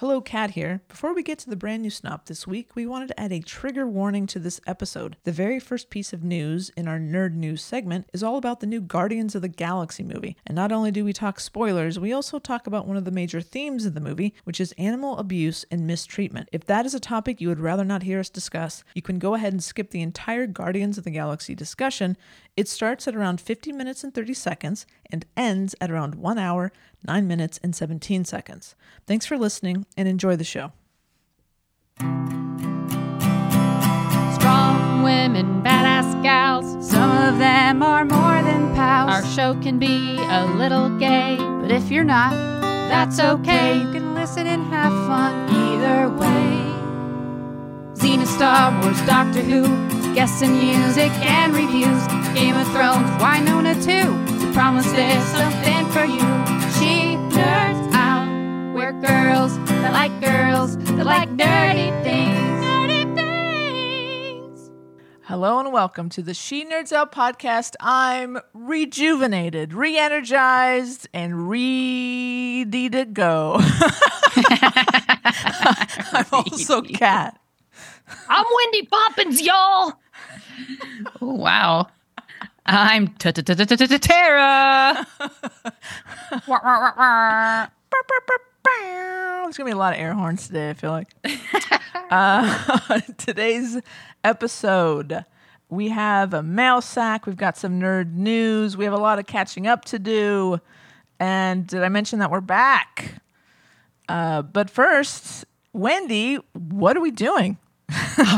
Hello, Kat here. Before we get to the brand new snop this week, we wanted to add a trigger warning to this episode. The very first piece of news in our Nerd News segment is all about the new Guardians of the Galaxy movie. And not only do we talk spoilers, we also talk about one of the major themes of the movie, which is animal abuse and mistreatment. If that is a topic you would rather not hear us discuss, you can go ahead and skip the entire Guardians of the Galaxy discussion. It starts at around 50 minutes and 30 seconds and ends at around 1 hour, 9 minutes, and 17 seconds. Thanks for listening and enjoy the show. Strong women, badass gals, some of them are more than pals. Our show can be a little gay, but if you're not, that's okay. You can listen and have fun either way. Xena, Star Wars, Doctor Who, guests and music and reviews, Game of Thrones, Winona too. We promise there's something for you. She nerds out. We're girls, that like nerdy things. Nerdy things. Hello and welcome to the She Nerds Out podcast. I'm rejuvenated, re-energized, and ready to go. I'm also Kat. I'm Wendy Poppins, y'all. Oh, wow. I'm Tara. There's going to be a lot of air horns today, I feel like. Today's episode, we have a mail sack. We've got some nerd news. We have a lot of catching up to do. And did I mention that we're back? But first, Wendy, what are we doing?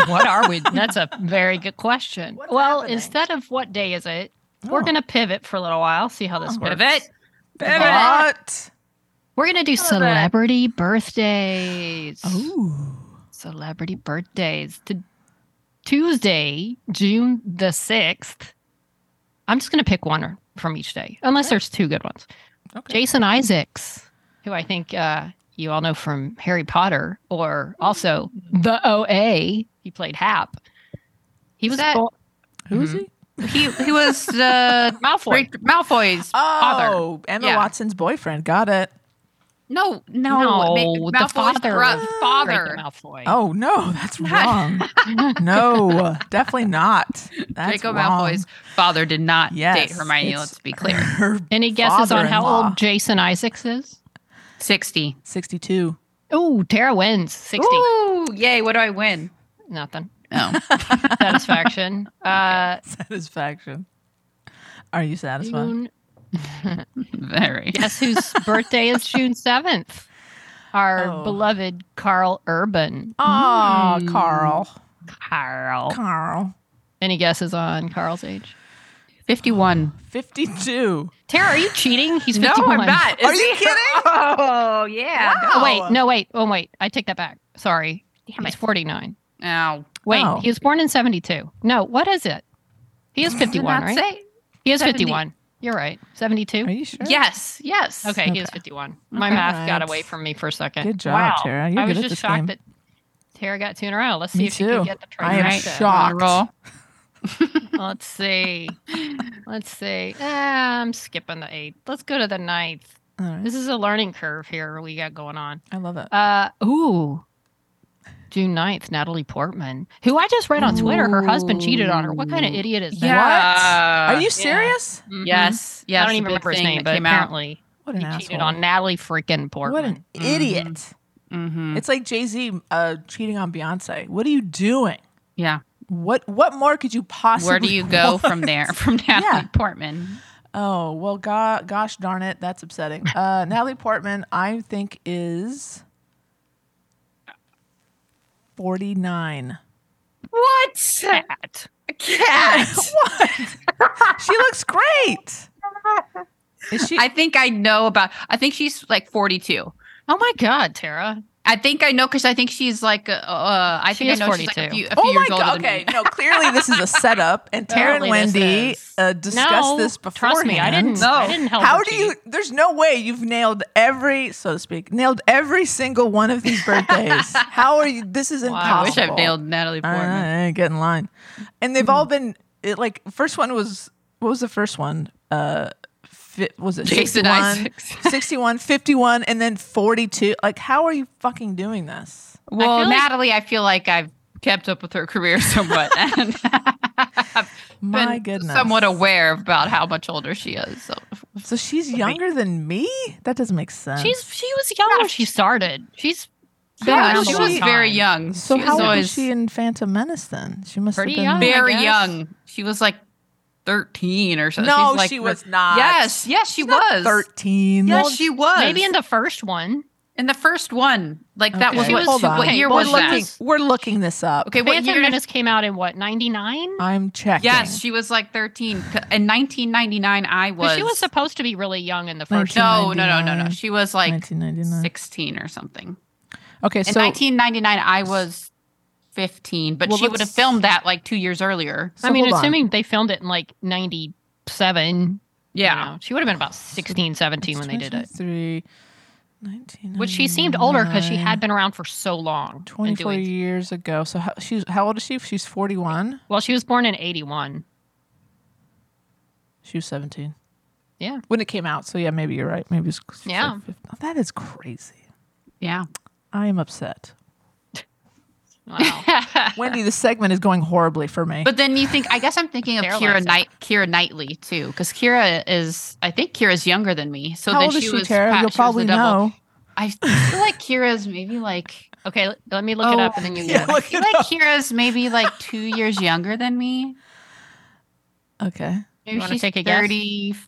What are we? That's a very good question. What's happening? Instead of what day is it, we're going to pivot for a little while, see how this works. Pivot! We're going to do celebrity birthdays. Ooh. Celebrity birthdays. Tuesday, June the 6th. I'm just going to pick one from each day, unless there's two good ones. Okay. Jason Isaacs, who I think you all know from Harry Potter, or also the OA. He played Hap. He was that. Who is he? He was Malfoy's father. Oh, Emma Watson's boyfriend. Got it. No, the father. Malfoy. Oh no, that's wrong. No, definitely not. That's Draco wrong. Malfoy's father did not date Hermione. Let's be clear. Any guesses on how old Jason Isaacs is? 60. 62. Oh, Tara wins. 60. Ooh, yay! What do I win? Nothing. No. Satisfaction. Satisfaction. Are you satisfied? Very. Guess whose birthday is June 7th? Our beloved Carl Urban. Oh, Carl. Any guesses on Carl's age? 51. 52. Tara, are you cheating? He's 51. No, I'm not. Are you kidding? Oh, yeah. Wow. No, wait. Oh, wait. I take that back. Sorry. Damn, he's 49. Ow. Wait, he was born in 72. No, what is it? He is 51, right? He is 51. You're right. 72? Are you sure? Yes. Okay, he is 51. My math got away from me for a second. Good job, Tara. You're I was good just shocked game. That Tara got two in a row. Let's see me if she can get the try. I am shocked. Let's see. I'm skipping the 8th. Let's go to the 9th. All right. This is a learning curve here we got going on. I love it. June 9th, Natalie Portman, who I just read on Twitter, her husband cheated on her. What kind of idiot is that? What? Are you serious? Yeah. Mm-hmm. Yes. I don't even remember his name, but apparently he cheated on Natalie freaking Portman. What an idiot. Mm-hmm. It's like Jay-Z cheating on Beyonce. What are you doing? Yeah. What more could you possibly Where do you go from there, from Natalie Portman? Oh, well, gosh darn it. That's upsetting. Natalie Portman, I think, is 49. What? A cat. What? She looks great. Is she? I think she's like 42. Oh my God, Tara. I think I know because I think she's like. I think I know 42. She's like a few years older. Than me. No, clearly this is a setup, and Tara and Wendy discussed this beforehand. Trust me, I didn't know. I didn't help. How do you? There's no way you've nailed every single one of these birthdays. How are you? This is impossible. I wish I've nailed Natalie Portman. I ain't getting in line. And they've all been. What was the first one? was it Jason 61, Isaacs. 61, 51, and then 42? Like, how are you fucking doing this? Well, Natalie, I feel like I've kept up with her career somewhat. And I've been somewhat aware about how much older she is. So she's younger than me? That doesn't make sense. She was young when she started. She was very young. So how old was she in Phantom Menace then? She must have been young, very young. She was like 13 or something. No, like, she was not. Yes, she was 13. Yes, well, she was. Maybe in the first one. Like okay. That was what year was that? We're looking this up. Okay, Phantom Menace came out in what, 99? I'm checking. Yes, she was like 13 in 1999. I was. But she was supposed to be really young in the first. No. She was like 16 or something. Okay, so in 1999, I was 15, but she would have filmed that like 2 years earlier. So I mean, assuming they filmed it in like 97. Yeah. You know, she would have been about 16, 17 when they did it. Which she seemed older because she had been around for so long. 24 years ago. So how old is she? She's 41? Well, she was born in 81. She was 17. Yeah. When it came out. So yeah, maybe you're right. Maybe it's like 15. Oh, that is crazy. Yeah. I am upset. Wow. Wendy, this segment is going horribly for me. But then I'm thinking of Keira Knightley too, because Kira's younger than me. So how old is she, Tara? You'll probably know. I feel like Kira's maybe like, okay, let me look it up and then you get it. I feel like Kira's maybe like 2 years younger than me. Okay. Maybe she's 35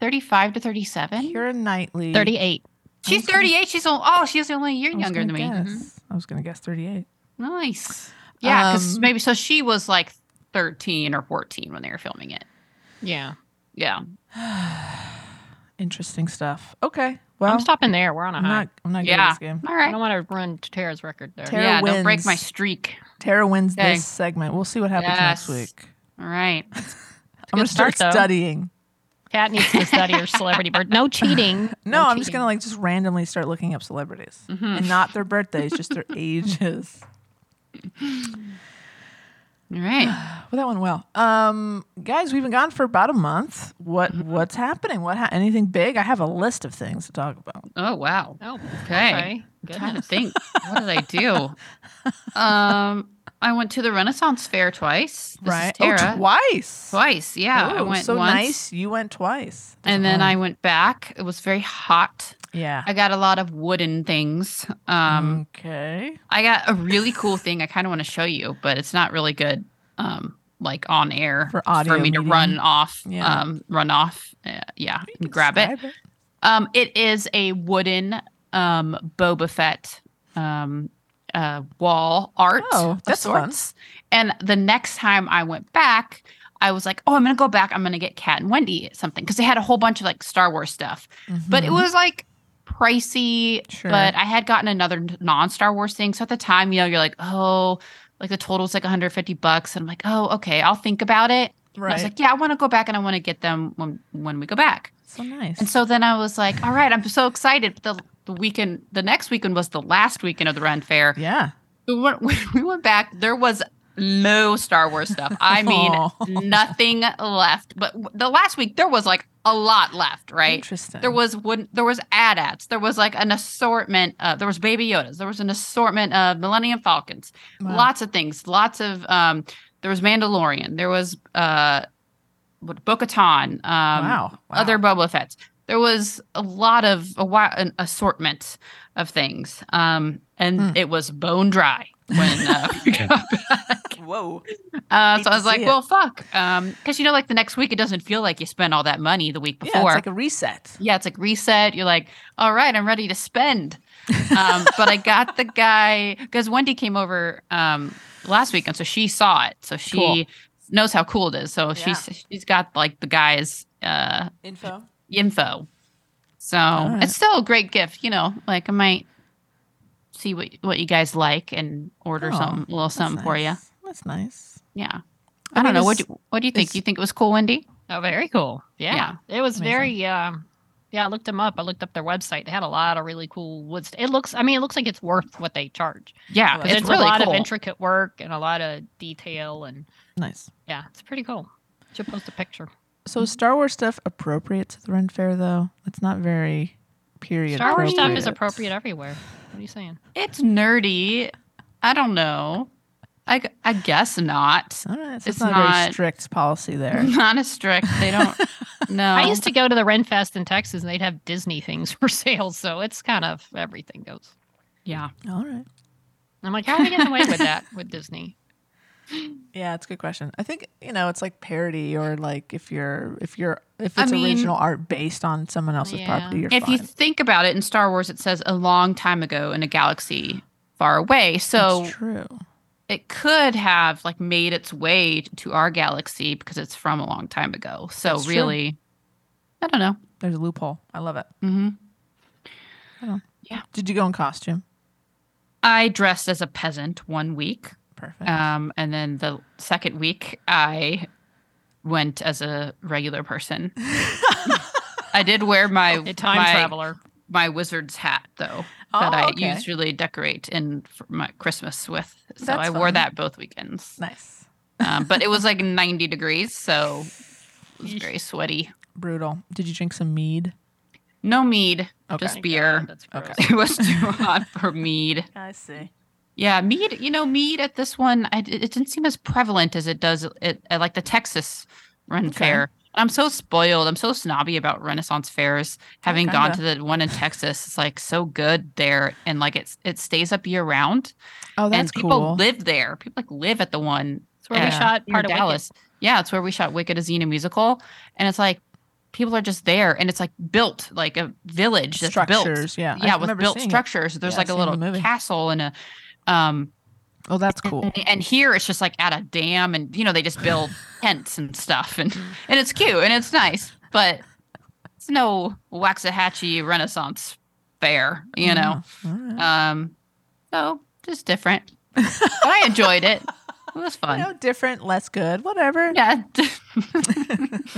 to 37. Keira Knightley. 38. She's 38. She's the only year younger than me. Mm-hmm. I was going to guess 38. Nice. Yeah, because maybe so she was like 13 or 14 when they were filming it. Yeah. Yeah. Interesting stuff. Okay. Well, I'm stopping there. We're on a high. I'm not good at this game. All right. I don't want to run to Tara's record there. Tara wins. Don't break my streak. Tara wins this segment. We'll see what happens next week. All right. I'm going to start studying. Kat needs to study her celebrity birth. No cheating. No, I'm just going to just randomly start looking up celebrities. Mm-hmm. And not their birthdays, just their ages. All right. Well, that went well. Guys, we've been gone for about a month. What's happening? Anything big? I have a list of things to talk about. Oh, wow. Oh, okay. I'm trying to think. What did I do? I went to the Renaissance Fair twice. This is Tara. Twice, yeah. Ooh, I went once. Nice. You went twice. And then I went back. It was very hot. Yeah. I got a lot of wooden things. Okay. I got a really cool thing I kind of want to show you, but it's not really good on air for me to run off. Yeah. And grab it. It is a wooden Boba Fett wall art. Oh, that's fun. And the next time I went back, I was like, I'm going to go back. I'm going to get Kat and Wendy something. Because they had a whole bunch of Star Wars stuff. Mm-hmm. But it was pricey. Sure. But I had gotten another non-Star Wars thing. So at the time, you're like, the total's $150. And I'm like, okay, I'll think about it. Right. And I was like, I want to go back and I want to get them when we go back. So nice. And so then I was like, all right, I'm so excited. But the next weekend was the last weekend of the Ren Fair. Yeah. We went back. There was no Star Wars stuff. I mean, nothing left. But the last week there was a lot left, right? Interesting. There was AT-ATs. There was an assortment. There was Baby Yodas. There was an assortment of Millennium Falcons. Wow. Lots of things. Lots of. There was Mandalorian. There was Bo-Katan. Wow. Other Boba Fetts. There was an assortment of things, and it was bone dry when we got back. Whoa! So I was like, "Well, fuck," because the next week it doesn't feel like you spent all that money the week before. Yeah, it's like a reset. Yeah, it's like reset. You're like, "All right, I'm ready to spend." But I got the guy because Wendy came over last weekend, so she saw it, so she knows how cool it is. So she's got the guy's info. So it's still a great gift, I might see what you guys like and order a little something for you. That's nice. Yeah. I don't know. What do you think? You think it was cool, Wendy? Oh, very cool. Yeah. It was amazing. I looked them up. I looked up their website. They had a lot of really cool woods. It looks like it's worth what they charge. Yeah. So it's really a lot of intricate work and a lot of detail and nice. Yeah. It's pretty cool. Should post a picture. So Star Wars stuff appropriate to the Ren Fair, though? It's not very period. Star Wars stuff is appropriate everywhere. What are you saying? It's nerdy. I don't know. I guess not. All right, so it's not a very strict policy there. Not as strict. They don't. No. I used to go to the Ren Fest in Texas, and they'd have Disney things for sale. So it's kind of everything goes. Yeah. All right. I'm like, how are we getting away with that with Disney? Yeah, it's a good question. I think, you know, it's like parody, or like if it's original art based on someone else's property. If you think about it, in Star Wars, it says a long time ago in a galaxy far away. So that's true. It could have like made its way to our galaxy because it's from a long time ago. So that's really, true. I don't know. There's a loophole. I love it. Mm-hmm. I don't. Yeah. Did you go in costume? I dressed as a peasant one week. Perfect. And then the second week, I went as a regular person. I did wear my wizard's hat, though, that I usually decorate in for my Christmas with. So I wore that both weekends. Nice. But it was like 90 degrees, so it was very sweaty. Brutal. Did you drink some mead? No mead, just beer. God, it was too hot for mead. I see. Yeah, mead. You know, mead at this one, it didn't seem as prevalent as it does at like the Texas Ren Fair. I'm so spoiled. I'm so snobby about Renaissance fairs. Having gone to the one in Texas, it's like so good there, and like it stays up year round. Oh, that's cool. And people live there. People like live at the one. It's where we shot part of Dallas. Wicked. Yeah, it's where we shot Wicked, a Xena musical, and it's like. People are just there, and it's like built like a village that's built. Yeah, with built structures. There's like a little castle and a. Oh, that's cool. And here it's just like at a dam, and you know they just build tents and stuff, and it's cute and it's nice, but it's no Waxahachie Renaissance fair, you know. Right. So just different, but I enjoyed it. It was fun. You know, different, less good, whatever. Yeah. I feel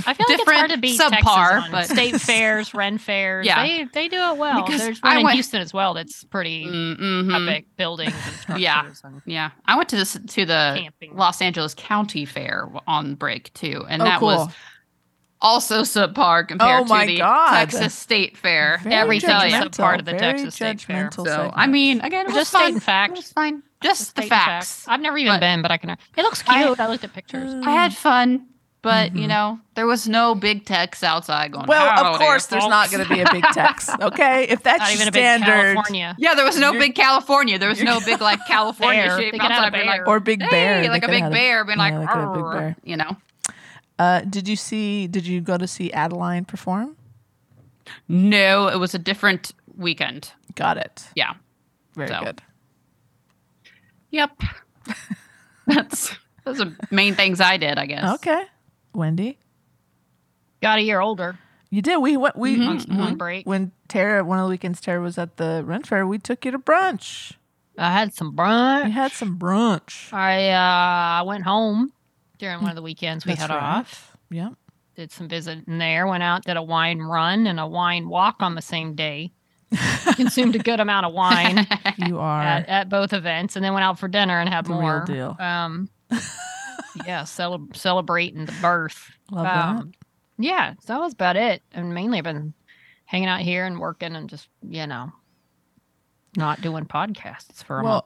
like it's hard to beat subpar, but state fairs, Ren fairs, they do it well. Because there's one in Houston as well that's pretty epic buildings and structures. Yeah. I went to the camping. Los Angeles County Fair on break too, and that was also subpar compared to the Texas State Fair. Everything subpar to the Texas State Fair. So I mean, again, it was just fun. Fact. It was fine. Just the facts. I've never even been, but I can. It looks cute. I looked at pictures. I had fun, but you know, there was no big text outside going. Well, of course, there's not going to be a big text. Okay, if that's not even standard. A big California. Yeah, there was no big California. There was no big like California shape outside, or big bear, like a big bear being like, you know. Did you go to see Adeline perform? No, it was a different weekend. Got it. Yeah, very good. Yep. Those are the main things I did, I guess. Okay. Wendy? Got a year older. You did. We on break. When one of the weekends Tara was at the Ren Fair, we took you to brunch. I had some brunch. I went home during one of the weekends we had off. Yep. Did some visiting there, went out, did a wine run and a wine walk on the same day. Consumed a good amount of wine. You are at both events, and then went out for dinner and had more. Real deal. Celebrating the birth. Love that. Yeah, so that was about it. And mainly I've been hanging out here and working and just, you know, not doing podcasts for a month.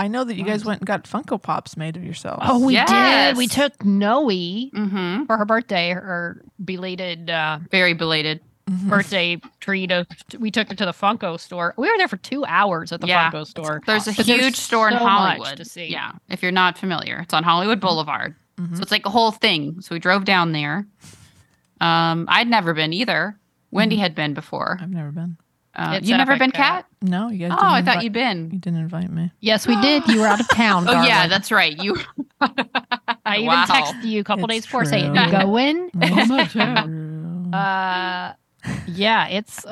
I know that you guys went and got Funko Pops made of yourselves. Oh, we did. We took Noe for her birthday, her belated, very belated. Mm-hmm. Birthday treat. We took her to the Funko store. We were there for 2 hours at the Funko store. There's a huge store in Hollywood to see. Yeah, if you're not familiar, it's on Hollywood Boulevard. Mm-hmm. So it's like a whole thing. So we drove down there. I'd never been either. Wendy had been before. I've never been. You never been, Kat? No, you guys. Oh, I thought you'd been. You didn't invite me. Yes, we did. You were out of town. Oh yeah, that's right. You. I even texted you a couple days before saying you going. Yeah, it's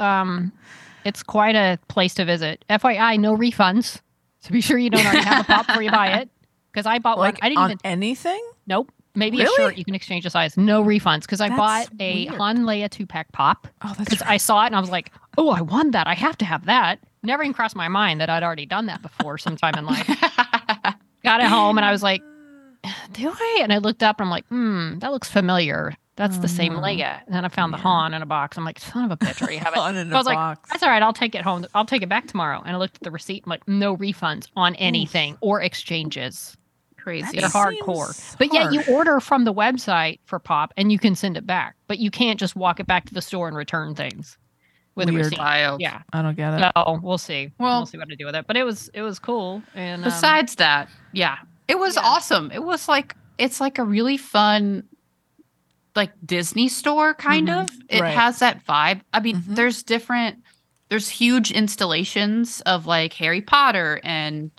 quite a place to visit. FYI, no refunds. So be sure you don't already have a pop before you buy it. Because I bought one. I didn't even anything. Nope. Maybe a shirt you can exchange the size. No refunds. Because I bought a Han Leia 2-pack pop. Oh, that's because I saw it and I was like, oh, I won that. I have to have that. Never even crossed my mind that I'd already done that before sometime in life. Got it home and I was like, do I? And I looked up and I'm like, that looks familiar. That's the same Leia. And then I found the Han in a box. I'm like, son of a bitch, already have it. Han in so I was box. Like, that's all right. I'll take it home. I'll take it back tomorrow. And I looked at the receipt. I'm like, no refunds on anything or exchanges. Crazy. They're hardcore. Harsh. But yet you order from the website for pop and you can send it back. But you can't just walk it back to the store and return things with a receipt. Yeah. I don't get it. So we'll see. We'll see what to do with it. But it was cool. And besides that, it was awesome. It was like, it's like a really fun, like Disney store kind of. It has that vibe. I mean, there's huge installations of like Harry Potter, and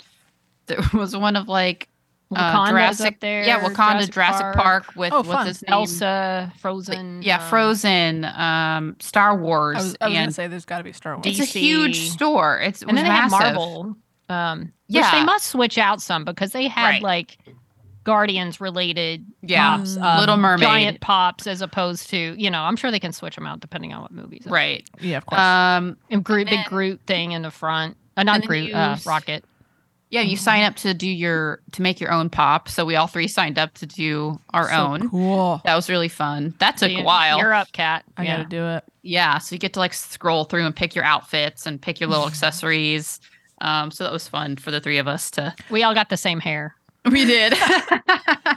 there was one of like Jurassic, there. Yeah, Wakanda, Jurassic Park with what's his name? Elsa, Frozen. Like, Frozen, Star Wars. I was going to say there's got to be Star Wars. It's a huge store. And then they have Marvel. Which they must switch out some because they had like Guardians related pops, Little Mermaid, giant pops, as opposed to, I'm sure they can switch them out depending on what movies. Right. Yeah, of course. And Groot, big Groot thing in the front. Not Groot, Rocket. Yeah, you sign up to do to make your own pop. So we all three signed up to do our own. Cool. That was really fun. That took a while. You're up, Kat. I gotta do it. Yeah, so you get to like scroll through and pick your outfits and pick your little accessories. So that was fun for the three of us to. We all got the same hair. We did. I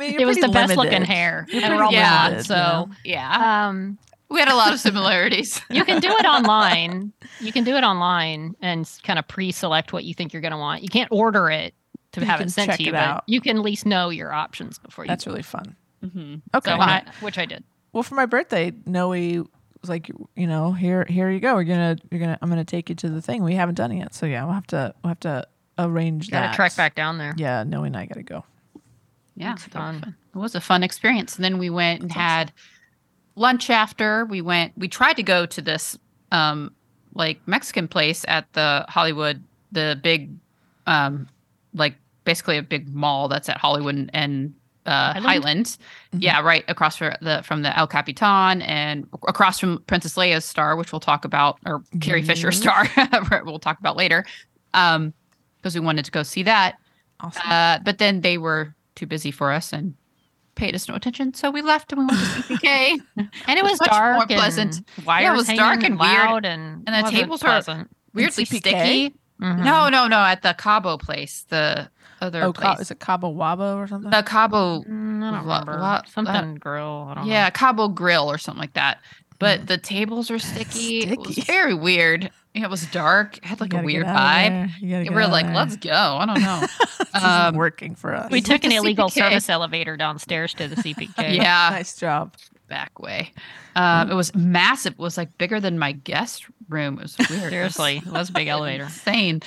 mean, it was the best looking hair. And we're all limited, so we had a lot of similarities. You can do it online. You can do it online and kind of pre-select what you think you're going to want. You can't order it to have it sent to you, but you can at least know your options before you. That's really fun. Mm-hmm. Okay, so which I did. Well, for my birthday, Noe was like, here you go. I'm gonna take you to the thing. We haven't done it yet, so yeah, we'll have to arrange that. Gotta trek back down there. Yeah, Noe and I gotta go. Yeah, fun. It was a fun experience. And then we went and had lunch after. We tried to go to this like Mexican place at the Hollywood, the big like basically a big mall that's at Hollywood and Highland. Mm-hmm. Yeah, right across from the El Capitan and across from Princess Leia's star, which we'll talk about, or Carrie Fisher's star, we'll talk about later, because we wanted to go see that. Awesome. But then they were too busy for us and paid us no attention, so we left and we went to CPK. And it was dark, more pleasant. It was dark and weird, and the tables were weirdly sticky. Mm-hmm. No, at the Cabo place, the other place. Is it Cabo Wabo or something? The Cabo, I don't remember. Something grill. I don't know. Yeah, Cabo Grill or something like that. But the tables were sticky. It was very weird. It was dark. It had like a weird vibe. We're like, let's go. I don't know. This isn't working for us. We took an illegal service elevator downstairs to the CPK. Yeah. Nice job. Back way. It was massive. It was like bigger than my guest room. It was weird. Seriously. It was a big elevator. Insane.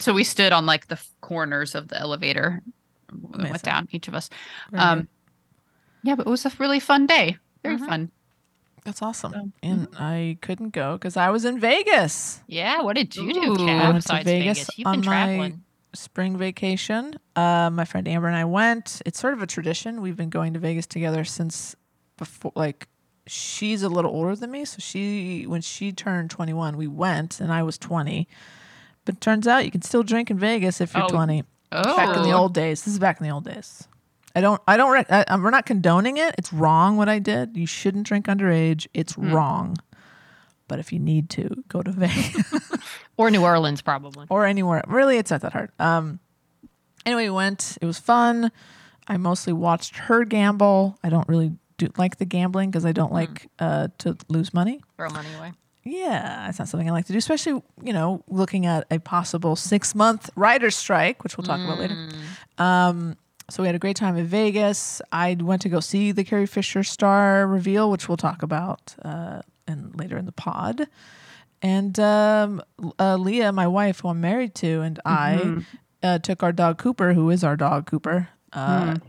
So we stood on like the corners of the elevator. Amazing. Went down, each of us. Yeah, but it was a really fun day. Very fun. That's awesome. And I couldn't go because I was in Vegas. Yeah, what did you do, Kat? I went to Vegas You've been traveling. My spring vacation. My friend Amber and I went. It's sort of a tradition. We've been going to Vegas together since before. Like, she's a little older than me, so when she turned 21, we went, and I was 20. But it turns out you can still drink in Vegas if you're 20. Oh, back in the old days. This is back in the old days. We're not condoning it. It's wrong what I did. You shouldn't drink underage. It's wrong. But if you need to, go to Vegas. Or New Orleans, probably. Or anywhere. Really, it's not that hard. Anyway, we went. It was fun. I mostly watched her gamble. I don't really like the gambling because I don't like to lose money. Throw money away. Yeah, it's not something I like to do, especially, looking at a possible 6-month writer's strike, which we'll talk about later. So we had a great time in Vegas. I went to go see the Carrie Fisher star reveal, which we'll talk about later in the pod. And Leah, my wife, who I'm married to, and I took our dog Cooper, who is our dog Cooper.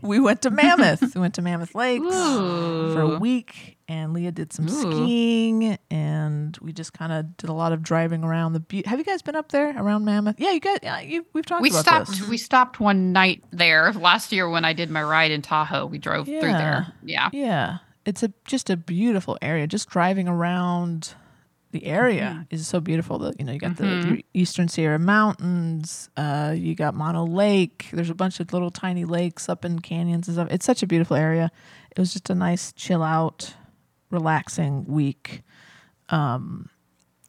We went to Mammoth. We went to Mammoth Lakes for a week, and Leah did some skiing, and we just kind of did a lot of driving around the. Have you guys been up there around Mammoth? Yeah, you guys. We've talked. We stopped. We stopped one night there last year when I did my ride in Tahoe. We drove through there. Yeah. It's just a beautiful area. Just driving around the area is so beautiful. That you got the Eastern Sierra Mountains, you got Mono Lake. There's a bunch of little tiny lakes up in canyons and stuff. It's such a beautiful area, It was just a nice chill out, relaxing week.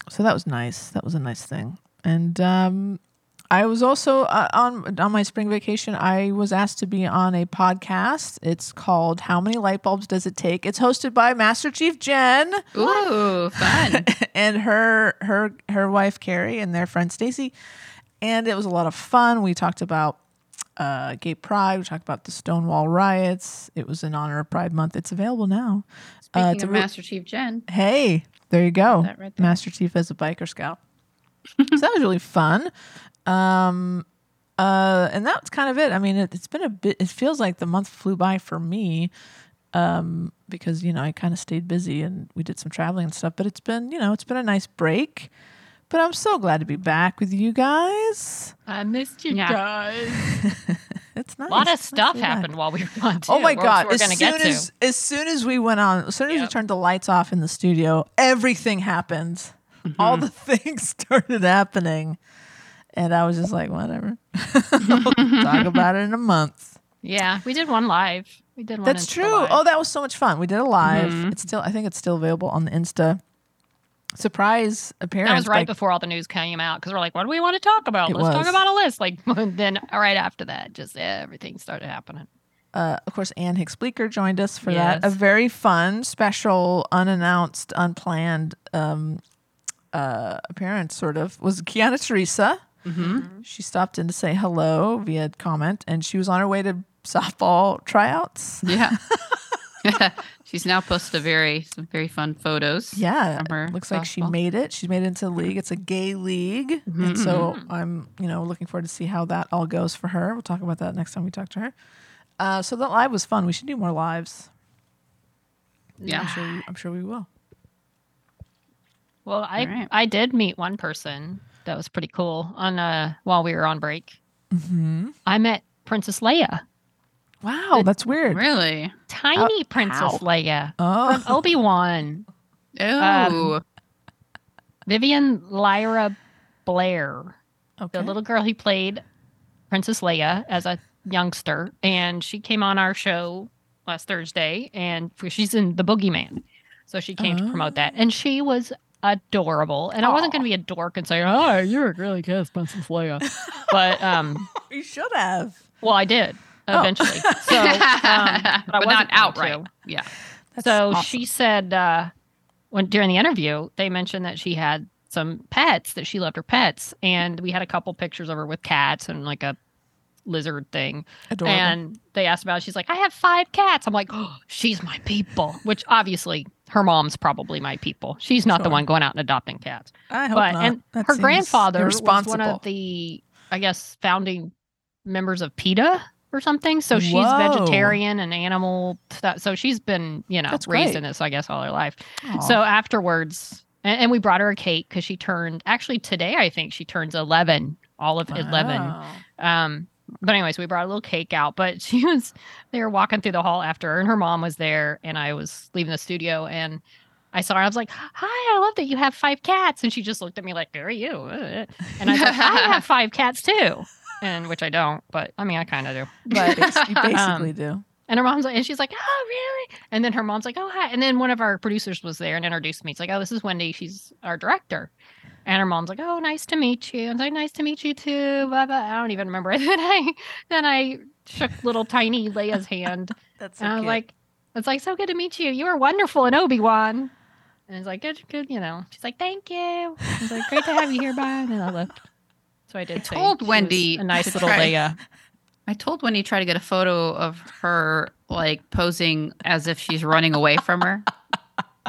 So that was nice. That was a nice thing. And I was also on my spring vacation. I was asked to be on a podcast. It's called "How Many Light Bulbs Does It Take?" It's hosted by Master Chief Jen. Ooh, fun! And her wife Carrie and their friend Stacy. And it was a lot of fun. We talked about gay pride. We talked about the Stonewall riots. It was in honor of Pride Month. It's available now. Speaking of Master Chief Jen. Hey, there you go. That right there. Master Chief as a biker scout. So that was really fun. And that's kind of it. I mean, it's been a bit, it feels like the month flew by for me, because, you know, I kind of stayed busy and we did some traveling and stuff, but it's been, you know, it's been a nice break, but I'm so glad to be back with you guys. I missed you guys. It's nice. A lot of stuff happened while we were on. Oh my God. As soon as we went on, as soon as we turned the lights off in the studio, everything happened. Mm-hmm. All the things started happening. And I was just like, whatever. We'll talk about it in a month. Yeah, we did one live. We did one. That's true. Live. Oh, that was so much fun. We did a live. Mm-hmm. I think it's still available on the Insta. Surprise appearance. That was right before all the news came out because we're like, what do we want to talk about? Let's talk about a list. Like then right after that, just everything started happening. Of course, Ann Hicks Bleeker joined us for that. A very fun, special, unannounced, unplanned appearance. Sort of was Kiana Teresa. Mm-hmm. She stopped in to say hello via comment, and she was on her way to softball tryouts. Yeah. She's now posted some very fun photos. Yeah. From her looks softball. Like she made it. She's made it into the league. It's a gay league. Mm-hmm. And so I'm, you know, looking forward to see how that all goes for her. We'll talk about that next time we talk to her. So that live was fun. We should do more lives. Yeah. I'm sure we will. Well, I did meet one person. That was pretty cool on while we were on break. Mm-hmm. I met Princess Leia. Wow, that's weird. Really? Tiny Princess Leia from Obi-Wan. Oh. Vivian Lyra Blair. Okay. The little girl who played Princess Leia as a youngster. And she came on our show last Thursday. And she's in The Boogeyman. So she came to promote that. And she was adorable, and I wasn't going to be a dork and say, "Oh, you're really good, Princess Leia," but you should have. Well, I did eventually, so but not outright. Yeah. That's so awesome. She said during the interview, they mentioned that she had some pets, that she loved her pets, and we had a couple pictures of her with cats and like a lizard thing. Adorable. And they asked about it. She's like, I have 5 cats. I'm like, oh, she's my people, which obviously her mom's probably my people. She's not the one going out and adopting cats. I hope not. And that her grandfather was one of the, I guess, founding members of PETA or something. So she's vegetarian and animal stuff. So she's been, you know, raised in this, I guess, all her life. Aww. So afterwards, and we brought her a cake because she turned, actually today, I think she turns 11, all of 11. But anyways, we brought a little cake out, but they were walking through the hall after her, and her mom was there, and I was leaving the studio, and I saw her. I was like, hi, I love that you have 5 cats. And she just looked at me like, who are you? And I was like, I have 5 cats too. And which I don't, but I mean, I kind of do. But you basically do. And her mom's like, and she's like, oh, really? And then her mom's like, oh, hi. And then one of our producers was there and introduced me. It's like, oh, this is Wendy. She's our director. And her mom's like, oh, nice to meet you. I was like, nice to meet you too. Blah, blah. I don't even remember. Then I shook little tiny Leia's hand. That's so cute. I was like, it's like, so good to meet you. You are wonderful in Obi-Wan. And it's like, good, you know. She's like, thank you. I was like, great to have you here, bye. And then I left. So I did. I told Wendy a nice little Leia. I told Wendy to try to get a photo of her, like, posing as if she's running away from her.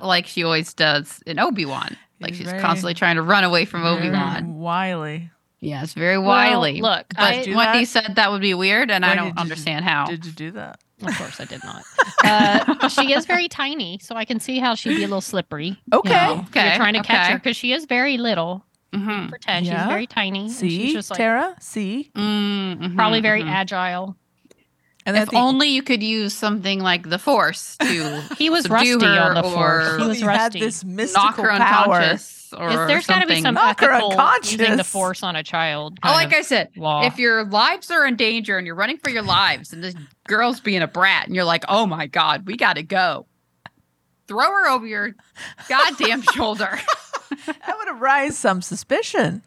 Like she always does in Obi-Wan. Like she's constantly trying to run away from Obi-Wan. Wily. Yeah, it's very wily. Well, look, but Wendy said that would be weird, and I don't understand how. Did you do that? Of course I did not. She is very tiny, so I can see how she'd be a little slippery. Okay. You know, okay. You're trying to catch her because she is very little. Mm-hmm. Pretend she's very tiny. See, she's just like, Tara? See? Mm-hmm, probably very agile. And if only you could use something like the Force to he was rusty on the Force. He was rusty. Had this mystical knock her unconscious power. Or there's got to be some ethical using the Force on a child. Oh, like I said, law. If your lives are in danger and you're running for your lives and this girl's being a brat and you're like, oh my God, we got to go. Throw her over your goddamn shoulder. That would arouse some suspicion.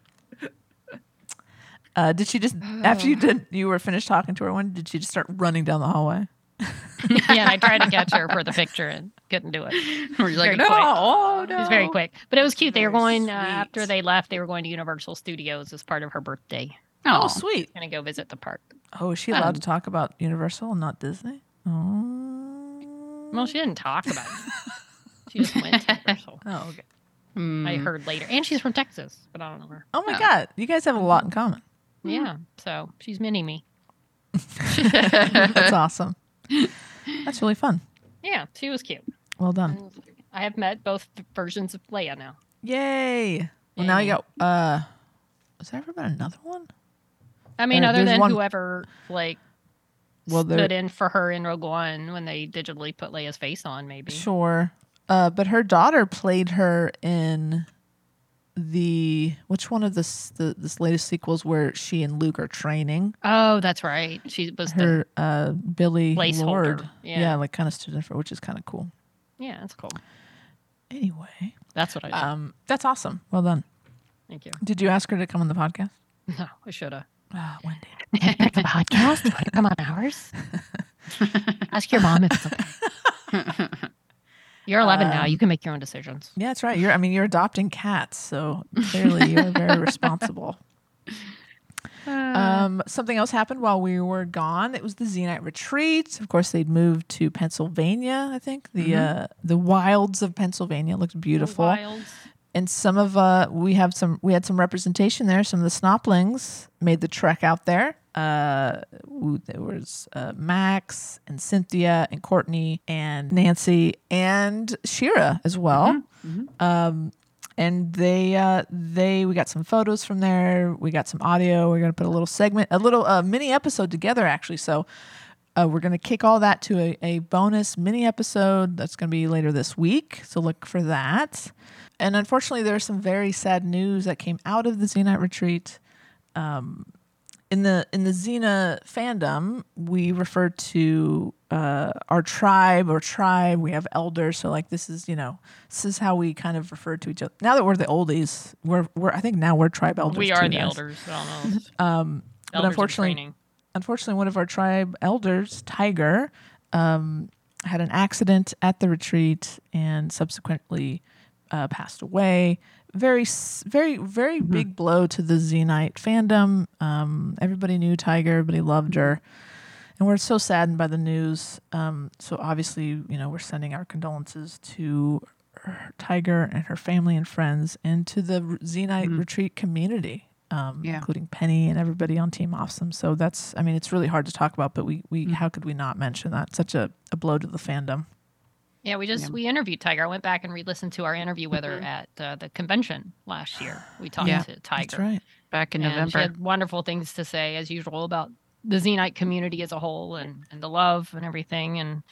Did she just, after you were finished talking to her, when did she just start running down the hallway? Yeah, I tried to catch her for the picture and couldn't do it. We're like, no, oh, no. It was very quick. But it was cute. They were going, after they left, they were going to Universal Studios as part of her birthday. Oh, sweet. Going to go visit the park. Oh, is she allowed to talk about Universal and not Disney? Oh. Well, she didn't talk about it. She just went to Universal. Oh, okay. Mm. I heard later. And she's from Texas, but I don't know her. Oh, my God. You guys have a lot in common. Yeah, so she's mini-me. That's awesome. That's really fun. Yeah, she was cute. Well done. I have met both versions of Leia now. Yay! Well, now you got, was there ever been another one? I mean, other than whoever, stood in for her in Rogue One when they digitally put Leia's face on, maybe. Sure. But her daughter played her in... Which one of this latest sequels where she and Luke are training? Oh, that's right. She was her Billy Lord. Yeah, kind of stood in for, which is kind of cool. Yeah, that's cool. Anyway, that's what I did. That's awesome. Well done. Thank you. Did you ask her to come on the podcast? No, I should have. Oh, one day. Can you pick the podcast? You want to come on ours? Ask your mom if it's okay. You're 11 now. You can make your own decisions. Yeah, that's right. You're adopting cats, so clearly you're very responsible. Something else happened while we were gone. It was the Zenite retreat. Of course, they'd moved to Pennsylvania. I think the wilds of Pennsylvania looked beautiful. And some of we had some representation there. Some of the Snoplings made the trek out there. There was Max and Cynthia and Courtney and Nancy and Shira as well. Mm-hmm. Mm-hmm. And we got some photos from there. We got some audio. We're going to put a little segment, a little mini episode together, actually. So we're going to kick all that to a bonus mini episode that's going to be later this week. So look for that. And unfortunately, there's some very sad news that came out of the Zenite retreat. In the Xena fandom, we refer to our tribe. We have elders, so this is this is how we kind of refer to each other. Now that we're the oldies, we're I think now we're tribe elders. We are the elders. I don't know. But unfortunately, one of our tribe elders, Tiger, had an accident at the retreat and subsequently passed away. Very, very, very big blow to the Zenite fandom. Everybody knew Tiger. Everybody loved her. And we're so saddened by the news. So obviously, we're sending our condolences to Tiger and her family and friends and to the Zenite retreat community, including Penny and everybody on Team Awesome. So that's, it's really hard to talk about, but we how could we not mention that? Such a blow to the fandom. Yeah, we interviewed Tiger. I went back and re-listened to our interview with her at the convention last year. We talked to Tiger. That's right. Back in November. She had wonderful things to say, as usual, about the Zenite community as a whole and the love and everything. And,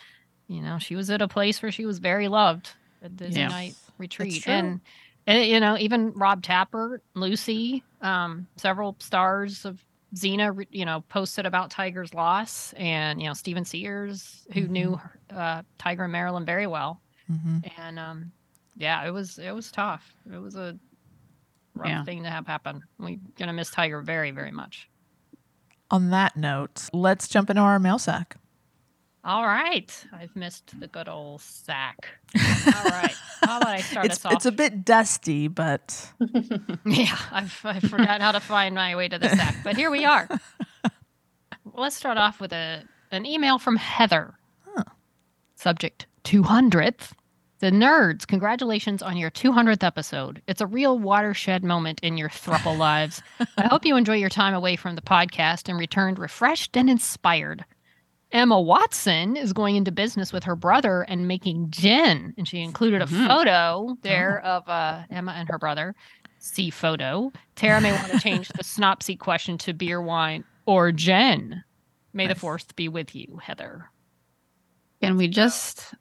she was at a place where she was very loved at the Zenite retreat. And, even Rob Tapper, Lucy, several stars of Xena, posted about Tiger's loss, and Stephen Sears, who knew Tiger and Marilyn very well, and it was tough. It was a rough thing to have happen. We're gonna miss Tiger very, very much. On that note, let's jump into our mail sack. All right, I've missed the good old sack. All right, how about I start us off? It's a bit dusty, but yeah, I forgot how to find my way to the sack, but here we are. Let's start off with an email from Heather. Huh. Subject 200th. The nerds, congratulations on your 200th episode. It's a real watershed moment in your thruple lives. I hope you enjoy your time away from the podcast and returned refreshed and inspired. Emma Watson is going into business with her brother and making gin. And she included a photo there of Emma and her brother. See photo. Tara may want to change the snopsy question to beer, wine, or gin. May the fourth be with you, Heather. Can we just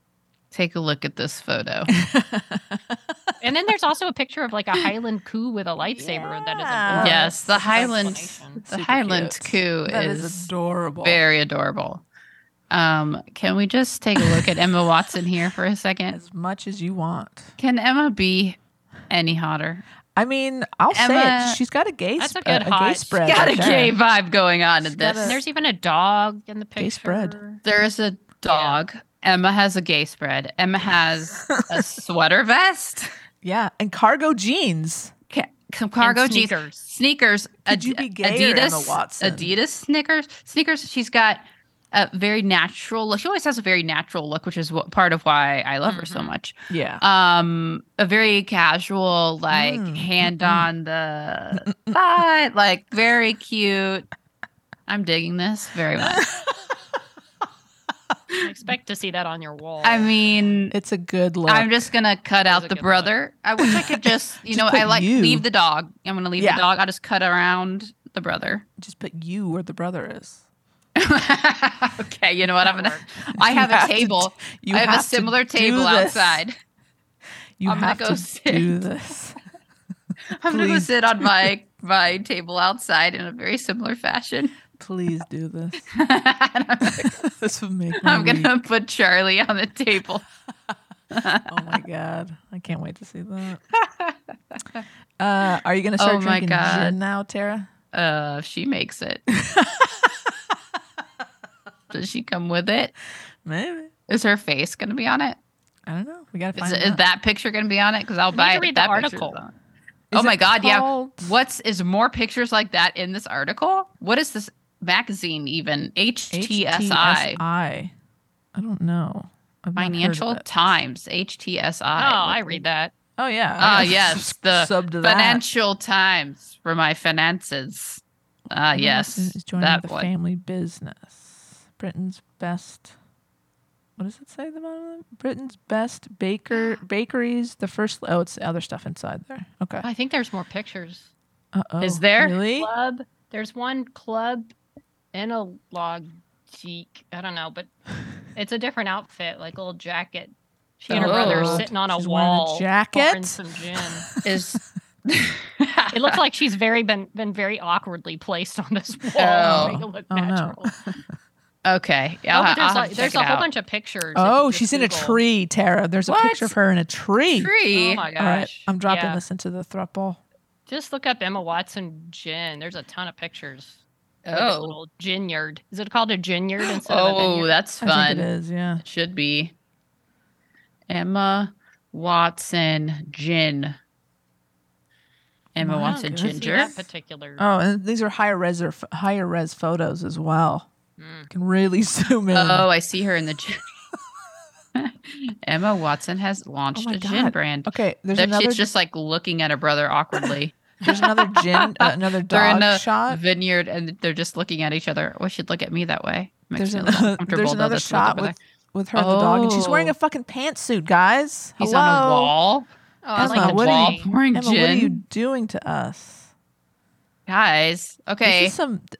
take a look at this photo? And then there's also a picture of like a Highland coup with a lightsaber that is adorable. Yes, the Highland coup is adorable. Very adorable. Can we just take a look at Emma Watson here for a second? As much as you want. Can Emma be any hotter? I mean, I'll say it. She's got a gay spread. That's a good hot. She's got a gay vibe going on in this. There's even a dog in the picture. Gay spread. There is a dog. Yeah. Emma has a gay spread. Emma has a sweater vest. Yeah, and cargo jeans. Cargo and sneakers. Sneakers. Could you be gay, Adidas, Emma Watson? Adidas sneakers. She's got a very natural look. She always has a very natural look, which is part of why I love her so much. Yeah. A very casual, like hand on the thigh, like very cute. I'm digging this very much. I expect to see that on your wall. I mean, it's a good look. I'm just gonna cut out the brother. Look. I wish I could just, you know, I like leave the dog. I'm gonna leave the dog. I'll just cut around the brother. Just put you where the brother is. Okay, you know what? I have a table. I have a similar table outside. I'm gonna go sit. I'm gonna go sit on my table outside in a very similar fashion. Please do this. This would make me I'm gonna put Charlie on the table. Oh my god! I can't wait to see that. Are you gonna start drinking gin now, Tara? She makes it. Does she come with it? Maybe. Is her face gonna be on it? I don't know. We gotta find out. Is that picture gonna be on it? Because I'll buy it. Read that article. Oh my god! Yeah. Is more pictures like that in this article? What is this magazine even? HTSI. I don't know. Financial Times. HTSI. Oh, I read that. Oh yeah. Ah yes, the Financial Times for my finances. Ah yes, joining the family business. Britain's best. What does it say at the bottom of it? Britain's best bakeries. The first. Oh, it's other stuff inside there. Okay. I think there's more pictures. Is there? Really? Club. There's one club analog geek. I don't know, but it's a different outfit, like a little jacket. She and her brother are sitting on a wall. Pouring some gin. It looks like she's been very awkwardly placed on this wall to make it look natural. No. Okay. There's a whole bunch of pictures. Oh, she's in a tree, Tara. There's a picture of her in a tree. Oh my gosh. All right, I'm dropping this into the thruple. Just look up Emma Watson gin. There's a ton of pictures. Oh. Like a little ginyard. Is it called a ginyard instead of a vineyard? That's fun. I think it is, yeah. It should be. Emma Watson gin. Emma Watson ginger. That particular. Oh, and these are higher res photos as well. Can really zoom in. Oh, I see her in the gym. Emma Watson has launched a gin brand. Okay, she's just like looking at her brother awkwardly. There's another gin, another dog shot. Vineyard, and they're just looking at each other. Well, she'd look at me that way. There's another shot with her and the dog, and she's wearing a fucking pantsuit, guys. He's on a wall. Oh, Emma, what are you doing to us, guys? Okay.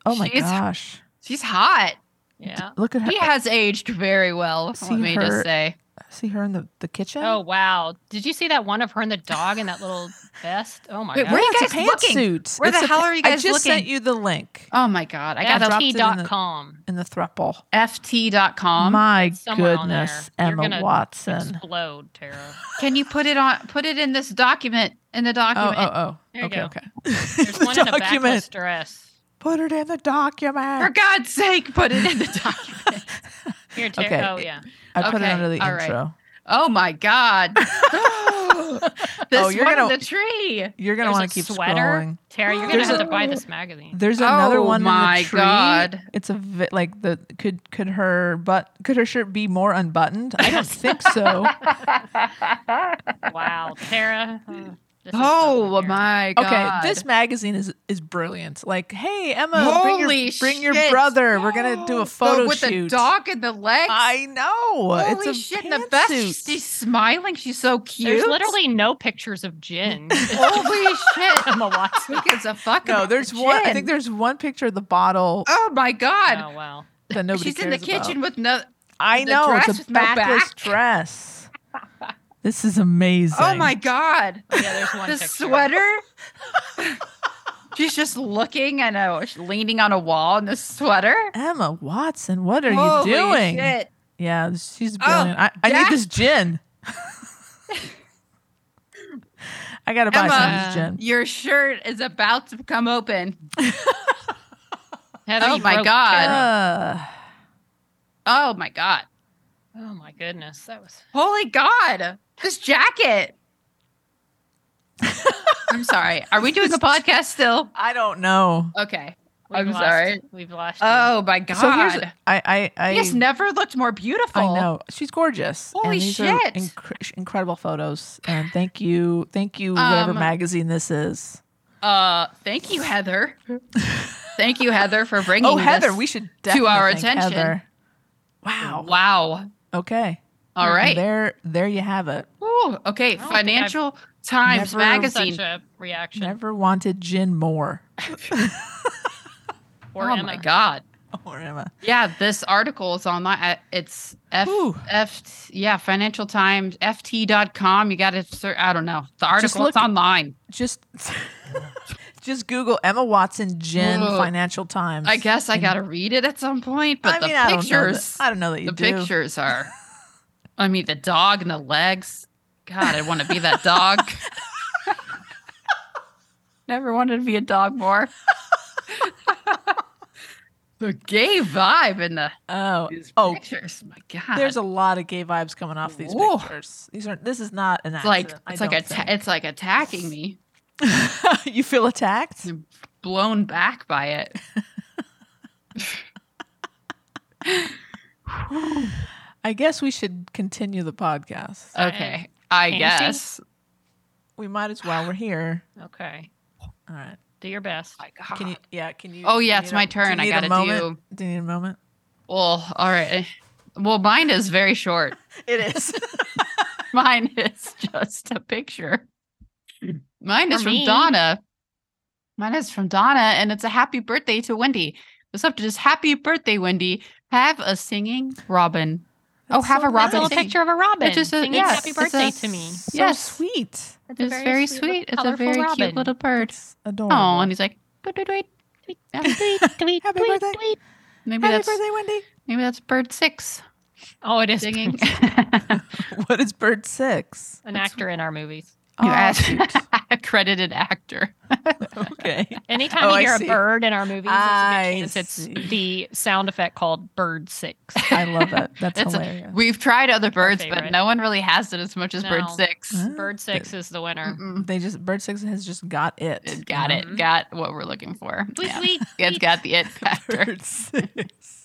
Oh my gosh. She's hot. Yeah. Look at her. She has aged very well, let me just say. See her in the kitchen? Oh, wow. Did you see that one of her and the dog in that little vest? Oh, my God. Where are you guys looking? Where the hell are you guys looking? I just sent you the link. Oh, my God. I got FT.com. In the thruple. FT.com? My goodness, Emma Watson. Explode, Tara. Can you put it in this document? In the document. Oh. There you go. Okay. There's one in a backless dress. Put it in the document. For God's sake, put it in the document. Here, Tara. Okay. Oh, yeah. I put it under the intro. Right. Oh, my God. This one in the tree. You're going to want to keep scrolling. Tara, you're going to have to buy this magazine. There's another one in the tree. Oh, my God. It's could her shirt be more unbuttoned? I don't think so. Wow, Tara. Oh my God. Okay, this magazine is brilliant. Like, hey, Emma, bring your brother. We're going to do a photo shoot. With the dog and the legs? I know. Holy shit, and the best. She's smiling. She's so cute. There's literally no pictures of gin. Holy shit. Emma Watson gives a fuck about gin. I think there's one picture of the bottle. Oh my God. Oh, wow. that nobody She's cares in the kitchen about. With no. I know dress it's a with backless no dress. This is amazing. Oh my god! Yeah, there's one. The picture. Sweater. She's just looking and leaning on a wall in this sweater. Emma Watson, what are you doing? Shit. Yeah, she's brilliant. I need this gin. I gotta buy some of this gin. Your shirt is about to come open. Oh my god! Oh my god! Oh my goodness! That was holy god! This jacket. I'm sorry. Are we doing a podcast still? I don't know. Okay. I'm sorry. We've lost. Oh my god! So here's, I just never looked more beautiful. I know, she's gorgeous. Holy shit! Incredible photos, and thank you, whatever magazine this is. Thank you, Heather. Thank you, Heather, for bringing. Heather, we should definitely to our attention. Heather. Wow. Okay. All right. There you have it. Ooh, okay. Financial Times Magazine. Such a reaction. Never wanted gin more. Or Emma. My god. Or Emma. Yeah, this article is online. It's Financial Times, ft.com. You got to search. I don't know. The article is online. Just Google Emma Watson gin Financial Times. I guess I got to read it at some point, but the pictures. I don't know that you do. The pictures are. I mean, the dog and the legs. God, I want to be that dog. Never wanted to be a dog more. The gay vibe in the pictures. My god, there's a lot of gay vibes coming off these pictures. This is not an accident. It's like attacking me. You feel attacked? I'm blown back by it. I guess we should continue the podcast. Okay, I guess we might as well. We're here. Okay. All right. Do your best. Oh my god. Can you? Oh yeah, it's my turn. I gotta do. Do you need a moment? Well, all right. Well, mine is very short. It is. Mine is just a picture. Mine is from Donna, and it's a happy birthday to Wendy. What's up to this? Happy birthday, Wendy. Have a singing robin. Have a robin. That's a little picture of a robin. It's just happy birthday to me. Yes, so sweet. It's very sweet. It's a very cute little bird. It's adorable. Oh, and he's like, happy birthday. Happy birthday, Wendy. Maybe that's bird 6. Oh, it is singing. What is bird 6? An actor in our movies. A credited actor. Okay. Anytime you hear a bird in our movies, it's the sound effect called bird 6. I love that. That's hilarious. We've tried other birds, but no one really has it as much as bird 6. Bird 6 is the winner. Mm-mm. Bird 6 has just got it. It got it. Got what we're looking for. Sweet. It's got the it factor. Bird 6.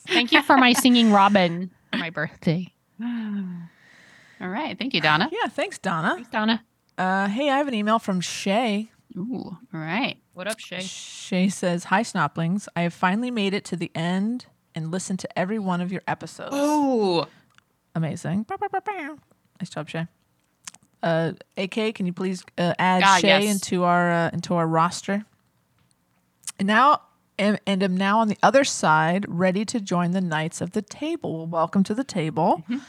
Thank you for my singing robin for my birthday. All right. Thank you, Donna. Yeah. Thanks, Donna. Hey, I have an email from Shay. Ooh, all right. What up, Shay? Shay says, hi, Snoplings. I have finally made it to the end and listened to every one of your episodes. Oh, amazing. Nice job, Shay. AK, can you please add Shay into our roster? And I'm now on the other side, ready to join the Knights of the Table. Welcome to the table. Mm-hmm.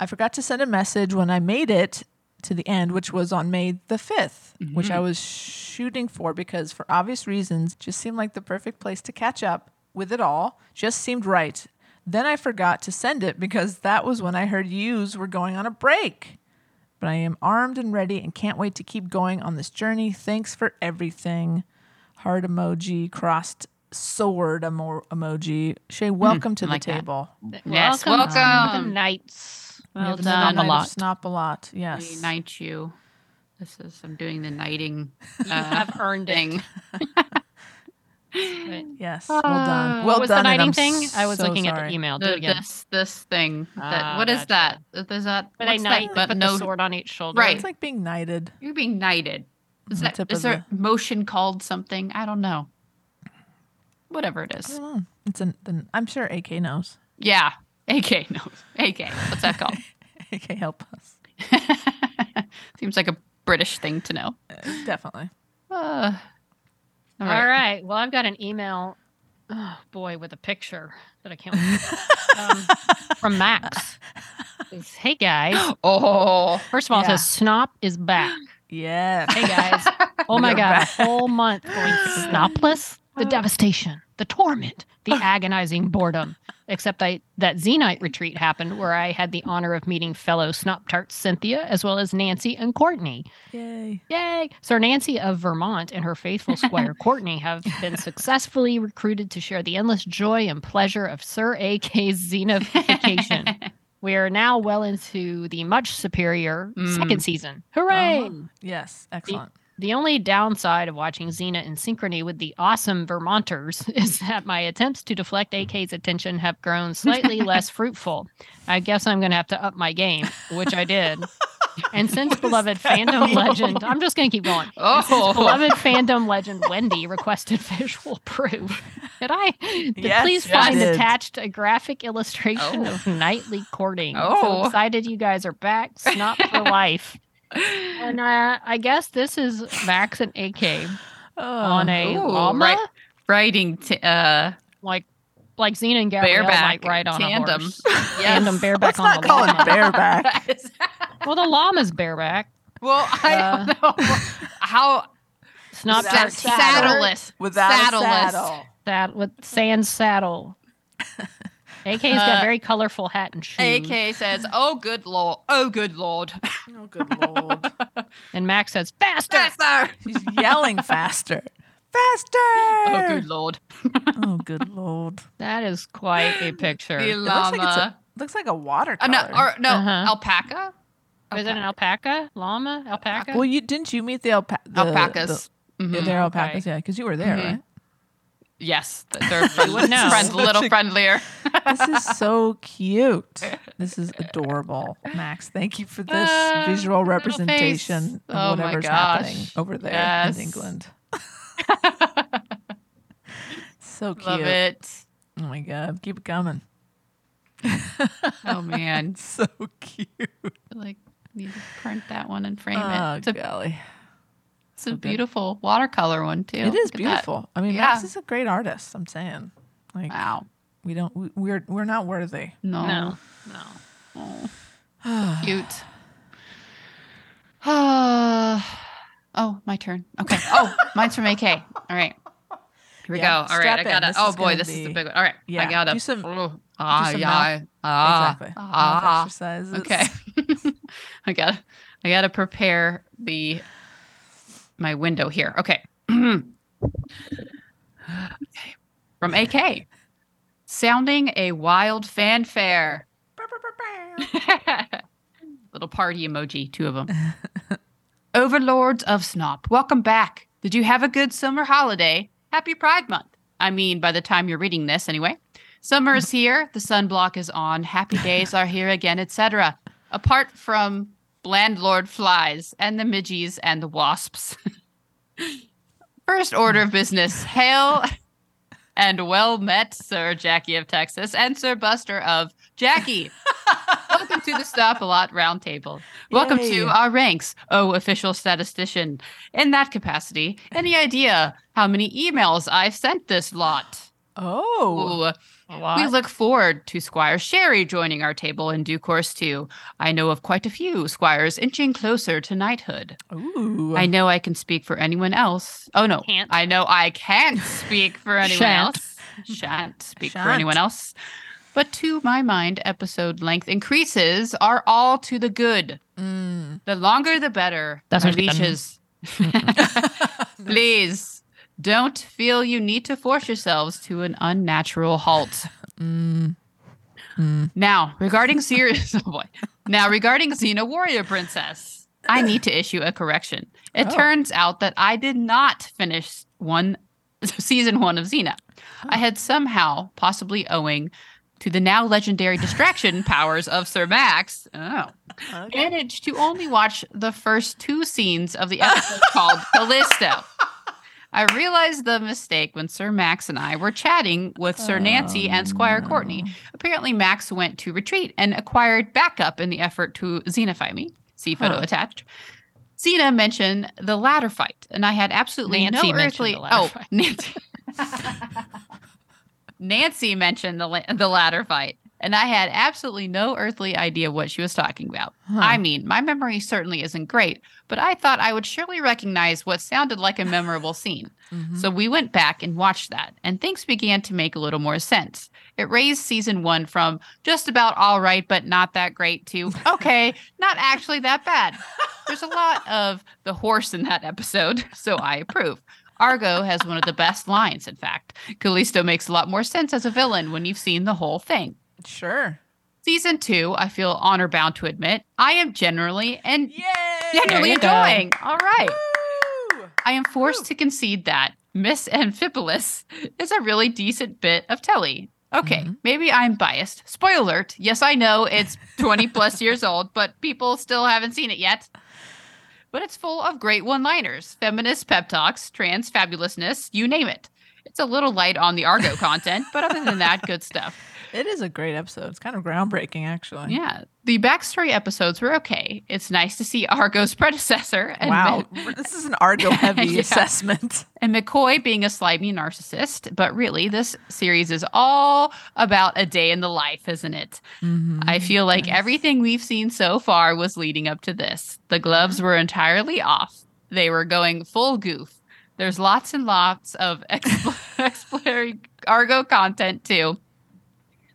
I forgot to send a message when I made it to the end, which was on May the 5th, mm-hmm. which I was shooting for because for obvious reasons, just seemed like the perfect place to catch up with it all. Just seemed right. Then I forgot to send it because that was when I heard yous were going on a break. But I am armed and ready and can't wait to keep going on this journey. Thanks for everything. Heart emoji, crossed sword emoji. Shay, welcome to the table. Yes, welcome. The Knights. Well done. Snop a lot. Yes. We knight you. I'm doing the knighting. I've earned it. Yes. Well done. Well what was done. The knighting thing? I was looking at the email. This thing. What is that? Is that? But I knight. But no sword on each shoulder. Right. It's like being knighted. You're being knighted. Is there a motion called something? I don't know. Whatever it is. I'm sure AK knows. Yeah. AK knows. AK, what's that called? AK, help us. Seems like a British thing to know. Definitely. All right. Well, I've got an email Oh, boy, with a picture that I can't from Max. It's, hey, guys. Oh. First of all, it says Snop is back. Yeah. Hey, guys. Oh, my God. A whole month going snopless. The devastation, the torment, the agonizing boredom. Except that Zenite retreat happened where I had the honor of meeting fellow Snop Tart Cynthia as well as Nancy and Courtney. Yay! So Nancy of Vermont and her faithful squire Courtney have been successfully recruited to share the endless joy and pleasure of Sir A.K.'s Xenofication. We are now well into the much superior second season. Hooray! Yes, excellent. The only downside of watching Xena in synchrony with the awesome Vermonters is that my attempts to deflect AK's attention have grown slightly less fruitful. I guess I'm going to have to up my game, which I did. And since beloved fandom legend, I'm just going to keep going. Since beloved fandom legend Wendy requested visual proof, did I attached a graphic illustration of nightly courting. So excited you guys are back. Snop for life. And I guess this is Max and AK on a llama riding like Xena and Gabrielle might ride on a horse. Tandem bareback on the llama. Let's not call it bareback. Well, the llama's bareback. Well, I don't know how. Snop saddleless with sand saddle. AK's got a very colorful hat and shoes. AK says, oh, good Lord. And Max says, faster. She's yelling faster. Oh, good Lord. That is quite a picture. The llama. It looks like a watercolor. Alpaca? Is it an alpaca? Llama? Alpaca? Well, didn't you meet the alpacas? They're alpacas, yeah, because you were there, right? Yes, they're friendlier. This is so cute. This is adorable, Max. Thank you for this visual representation of whatever's happening over there in England. So cute. Love it. Oh my God, keep it coming. Oh man, so cute. I need to print that one and frame it. Oh golly. It's a beautiful watercolor one too. It is beautiful. I mean, Max is a great artist. I'm saying, wow, we're not worthy. No. Oh, cute. My turn. Okay. Oh, mine's from AK. All right, here we go. All right, I got it. Oh boy, this is the big one. All right, yeah, I got it. Do some exercises. Okay, I gotta prepare my window here. Okay. Okay. From AK. Sounding a wild fanfare. Little party emoji, two of them. Overlords of Snop, welcome back. Did you have a good summer holiday? Happy Pride Month. I mean, by the time you're reading this, anyway. Summer is here. The sunblock is on. Happy days are here again, etc. Apart from landlord flies and the midgies and the wasps. First order of business, hail and well met, Sir Jackie of Texas and Sir Buster of Jackie. Welcome to the Stop-A-Lot Roundtable. Welcome to our ranks, official statistician. In that capacity, any idea how many emails I've sent this lot? Oh. We look forward to Squire Sherry joining our table in due course, too. I know of quite a few squires inching closer to knighthood. Ooh. I know I can speak for anyone else. Oh, no. I know I can't speak for anyone else. Shan't speak for anyone else. But to my mind, episode length increases are all to the good. Mm. The longer, the better. That's what leashes. Please. Don't feel you need to force yourselves to an unnatural halt. Now, regarding Xena Warrior Princess, I need to issue a correction. It turns out that I did not finish season one of Xena. I had somehow, possibly owing to the now legendary distraction powers of Sir Max, managed to only watch the first two scenes of the episode called Callisto. I realized the mistake when Sir Max and I were chatting with Sir Nancy and Squire Courtney. Apparently, Max went to retreat and acquired backup in the effort to Xenify me. See photo attached. Xena mentioned the ladder fight, and I had absolutely Nancy no earthly... Nancy. Nancy mentioned the ladder fight, and I had absolutely no earthly idea what she was talking about. Huh. I mean, my memory certainly isn't great, but I thought I would surely recognize what sounded like a memorable scene. Mm-hmm. So we went back and watched that, and things began to make a little more sense. It raised season one from just about all right, but not that great to, okay, not actually that bad. There's a lot of the horse in that episode, so I approve. Argo has one of the best lines, in fact. Callisto makes a lot more sense as a villain when you've seen the whole thing. Sure. Season two, I feel honor bound to admit, I am generally enjoying. Go. All right. Woo! I am forced to concede that Miss Amphipolis is a really decent bit of telly. Okay, Maybe I'm biased. Spoiler alert. Yes, I know it's 20 plus years old, but people still haven't seen it yet. But it's full of great one-liners, feminist pep talks, trans fabulousness, you name it. It's a little light on the Argo content, but other than that, good stuff. It is a great episode. It's kind of groundbreaking, actually. Yeah. The backstory episodes were okay. It's nice to see Argo's predecessor. And wow. This is an Argo-heavy assessment. And McCoy being a slimy narcissist. But really, this series is all about a day in the life, isn't it? Mm-hmm. I feel like everything we've seen so far was leading up to this. The gloves were entirely off. They were going full goof. There's lots and lots of exploratory Argo content, too.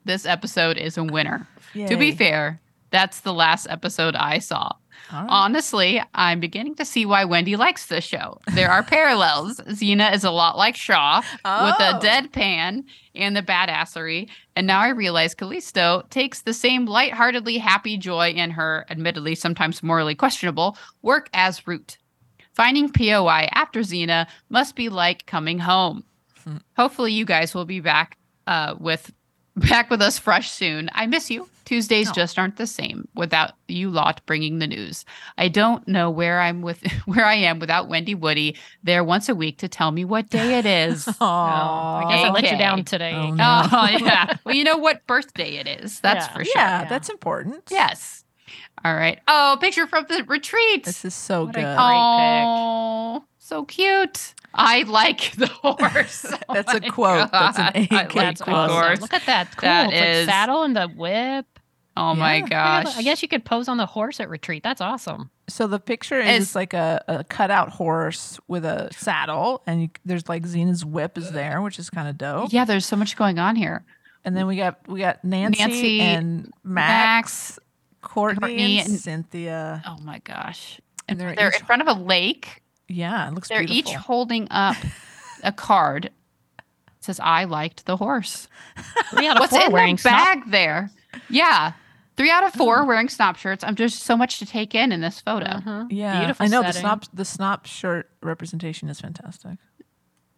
This episode is a winner. Yay. To be fair, that's the last episode I saw. Right. Honestly, I'm beginning to see why Wendy likes this show. There are parallels. Xena is a lot like Shaw with a deadpan and the badassery. And now I realize Callisto takes the same lightheartedly happy joy in her, admittedly sometimes morally questionable, work as Root. Finding POI after Xena must be like coming home. Hopefully you guys will be back with us fresh soon. I miss you. Tuesdays just aren't the same without you lot bringing the news. I don't know where I am without Wendy Woody there once a week to tell me what day it is. I guess I let you down today. Oh, no. Well, you know what birthday it is. That's for sure. Yeah, that's important. Yes. All right. Oh, picture from the retreat. This is so good. Great pick. So cute. I like the horse. That's a quote. God. That's an AK quote. Awesome. Look at that. Cool. That it's is... like saddle and the whip. Oh, my gosh. I guess you could pose on the horse at retreat. That's awesome. So the picture is like a cutout horse with a saddle. And there's like Xena's whip is there, which is kind of dope. Yeah, there's so much going on here. And then we got Nancy and Max. Courtney and Cynthia. Oh, my gosh. And they're in front of a lake. Yeah, it looks they're beautiful. They're each holding up a card. It says, I liked the horse. 3 out of 4 what's in wearing the bag snop? There? Yeah. 3 out of 4 wearing snop shirts. I'm just so much to take in this photo. Uh-huh. Yeah. Beautiful I know, setting. The snop shirt representation is fantastic.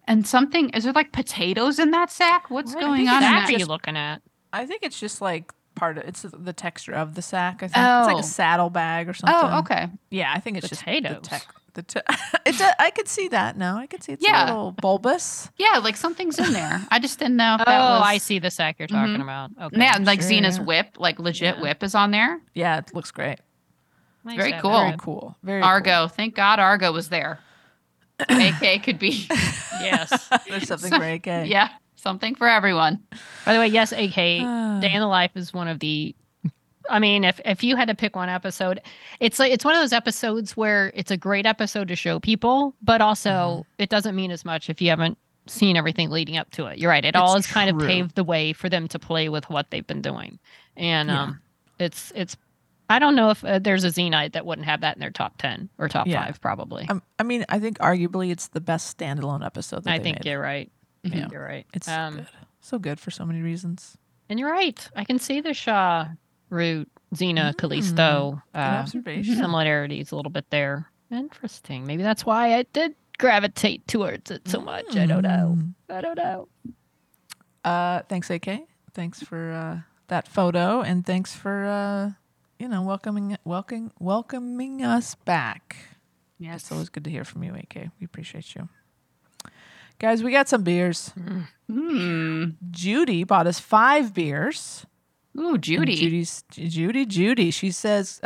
And something, is there like potatoes in that sack? What's going on? What are you looking at? I think it's just like part of, it's the texture of the sack, I think. Oh. It's like a saddle bag or something. Oh, okay. Yeah, I think it's potatoes. Just the texture. I could see that now. I could see it's a little bulbous. Yeah, like something's in there. I just didn't know if that was... Oh, I see the sack you're talking about. Okay. Yeah, like sure. Xena's whip, like legit whip is on there. Yeah, it looks great. Nice. Very cool. Very cool. Very Argo. Cool. Thank God Argo was there. AK could be. Yes. There's something for AK. Yeah, something for everyone. By the way, yes, AK, Day in the Life is one of the... I mean, if you had to pick one episode, it's like it's one of those episodes where it's a great episode to show people, but also it doesn't mean as much if you haven't seen everything leading up to it. You're right. It all has kind of paved the way for them to play with what they've been doing. And it's I don't know if there's a Zenite that wouldn't have that in their top 10 or top 5 probably. I mean, I think arguably it's the best standalone episode that I think made. You're right. Yeah. I think you're right. It's good. So good for so many reasons. And you're right. I can see the Shaw. Root, Xena, Callisto, similarities a little bit there. Interesting. Maybe that's why I did gravitate towards it so much. I don't know. Thanks, AK. Thanks for that photo, and thanks for welcoming us back. Yes, it's always good to hear from you, AK. We appreciate you. Guys, we got some beers. Mm. Judy bought us 5 beers. Ooh, Judy. Judy. She says,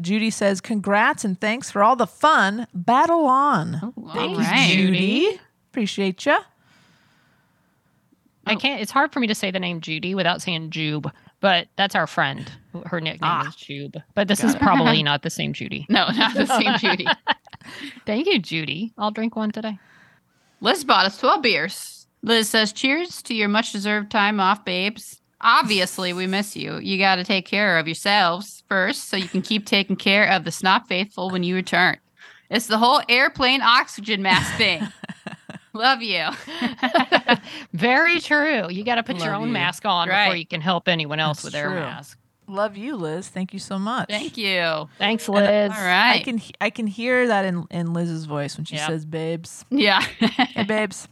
Judy says, congrats and thanks for all the fun. Battle on. Oh, thanks, Judy. Appreciate you. I can't. It's hard for me to say the name Judy without saying Jube, but that's our friend. Her nickname is Jube. But this is probably not the same Judy. No, not the same Judy. Thank you, Judy. I'll drink one today. Liz bought us 12 beers. Liz says, cheers to your much-deserved time off, babes. Obviously, we miss you. You got to take care of yourselves first so you can keep taking care of the snot faithful when you return. It's the whole airplane oxygen mask thing. Love you. Very true. You got to put your own mask on before you can help anyone else with their mask. Love you, Liz. Thank you so much. Thank you. Thanks, Liz. And, all right. I can hear that in Liz's voice when she says babes. Yeah. Hey, babes.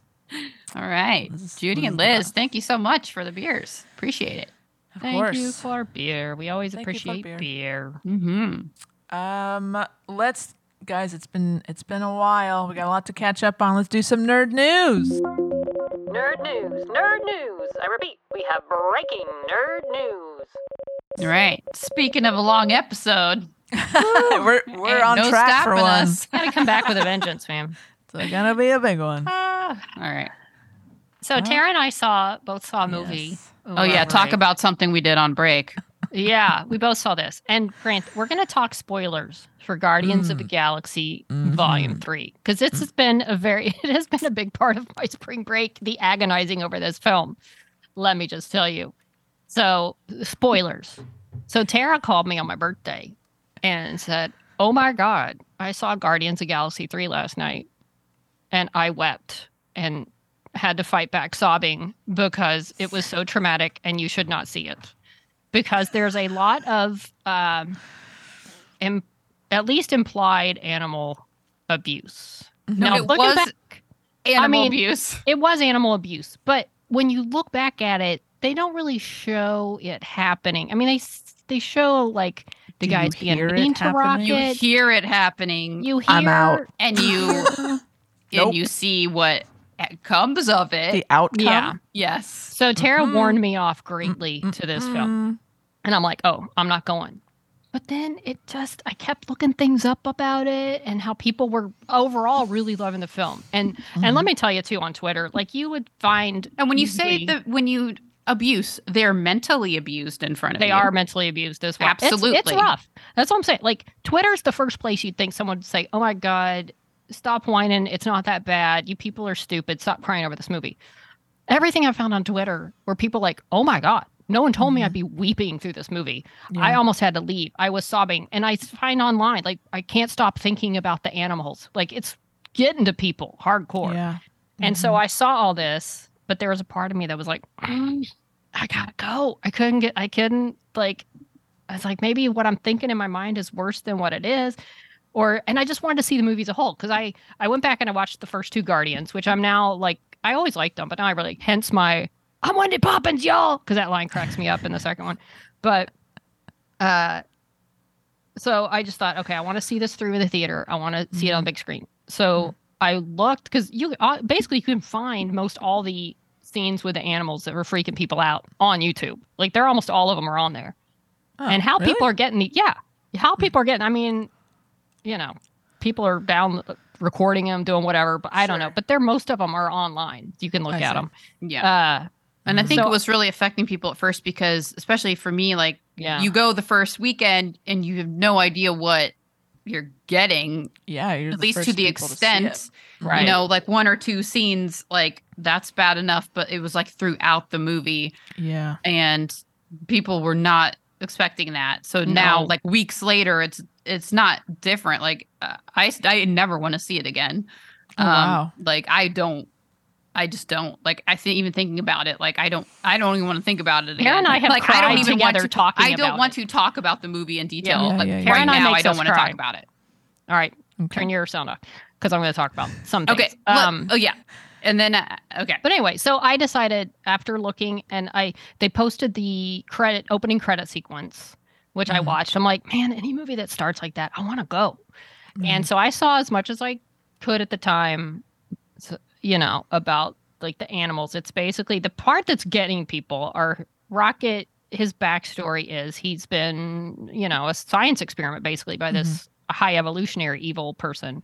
All right. Judy and Liz, thank you so much for the beers. Appreciate it. Of course. Thank you for beer. We always appreciate beer. Mm-hmm. Let's... Guys, it's been a while. We got a lot to catch up on. Let's do some nerd news. Nerd news, nerd news. I repeat, we have breaking nerd news. All right. Speaking of a long episode, we're on track for one. Gotta come back with a vengeance, man. It's gonna be a big one. All right. So Tara and I both saw a movie. Yes. Talk about something we did on break. Yeah, we both saw this. And Grant, we're going to talk spoilers for Guardians of the Galaxy Volume 3 because this has been a big part of my spring break, the agonizing over this film. Let me just tell you. So, spoilers. So Tara called me on my birthday and said, "Oh my God, I saw Guardians of Galaxy 3 last night." And I wept and had to fight back sobbing because it was so traumatic and you should not see it. Because there's a lot of at least implied animal abuse. No, it was abuse. It was animal abuse. But when you look back at it, they don't really show it happening. I mean, they show like the guys being mean to Rocket. You hear it happening. You hear I'm out. And you you see what comes of it. The outcome. Yeah. Yes. So Tara warned me off greatly to this film. And I'm like, oh, I'm not going. But then I kept looking things up about it and how people were overall really loving the film. And and let me tell you too, on Twitter, like you would find. And when you say that when you abuse, they're mentally abused in front of you. They are mentally abused as well. Absolutely. It's rough. That's what I'm saying. Like Twitter's the first place you'd think someone would say, oh my God, stop whining. It's not that bad. You people are stupid. Stop crying over this movie. Everything I found on Twitter were people like, oh my God, no one told me I'd be weeping through this movie. Yeah. I almost had to leave. I was sobbing. And I find online, like, I can't stop thinking about the animals. Like, it's getting to people hardcore. Yeah. Mm-hmm. And so I saw all this, but there was a part of me that was like, I gotta go. I was like, maybe what I'm thinking in my mind is worse than what it is. And I just wanted to see the movie as a whole because I went back and I watched the first two Guardians, which I'm now like, I always liked them, but now I really, hence my, I'm Wendy Poppins, y'all, because that line cracks me up in the second one. But so I just thought, okay, I want to see this through in the theater. I want to see it on the big screen. So I looked because you basically you can find most all the scenes with the animals that were freaking people out on YouTube. Like they're almost all of them are on there. Oh, and how really? People are getting I mean, you know, people are down recording them, doing whatever, but I don't know. But most of them are online. You can look at them. Yeah. And I think it was really affecting people at first because, especially for me, like you go the first weekend and you have no idea what you're getting. Yeah. You're at least to the extent, right. You know, like one or two scenes, like that's bad enough, but it was like throughout the movie. Yeah. And people were not expecting that. So now like weeks later, it's not different. Like I never want to see it again. Wow. Like I just don't like, I think even thinking about it, like I don't even want to think about it again. Karen and I have like, cried I don't even want to talk. I don't want to talk about the movie in detail. Yeah, like Karen right and now, I don't want to talk about it. All right. Okay. Turn your sound off. Cause I'm going to talk about something. Okay. And then, okay. But anyway, so I decided after looking and they posted the opening credit sequence, which I watched. I'm like, man, any movie that starts like that, I want to go. Mm-hmm. And so I saw as much as I could at the time, you know, about like the animals. It's basically the part that's getting people are Rocket. His backstory is he's been, you know, a science experiment basically by this high evolutionary evil person.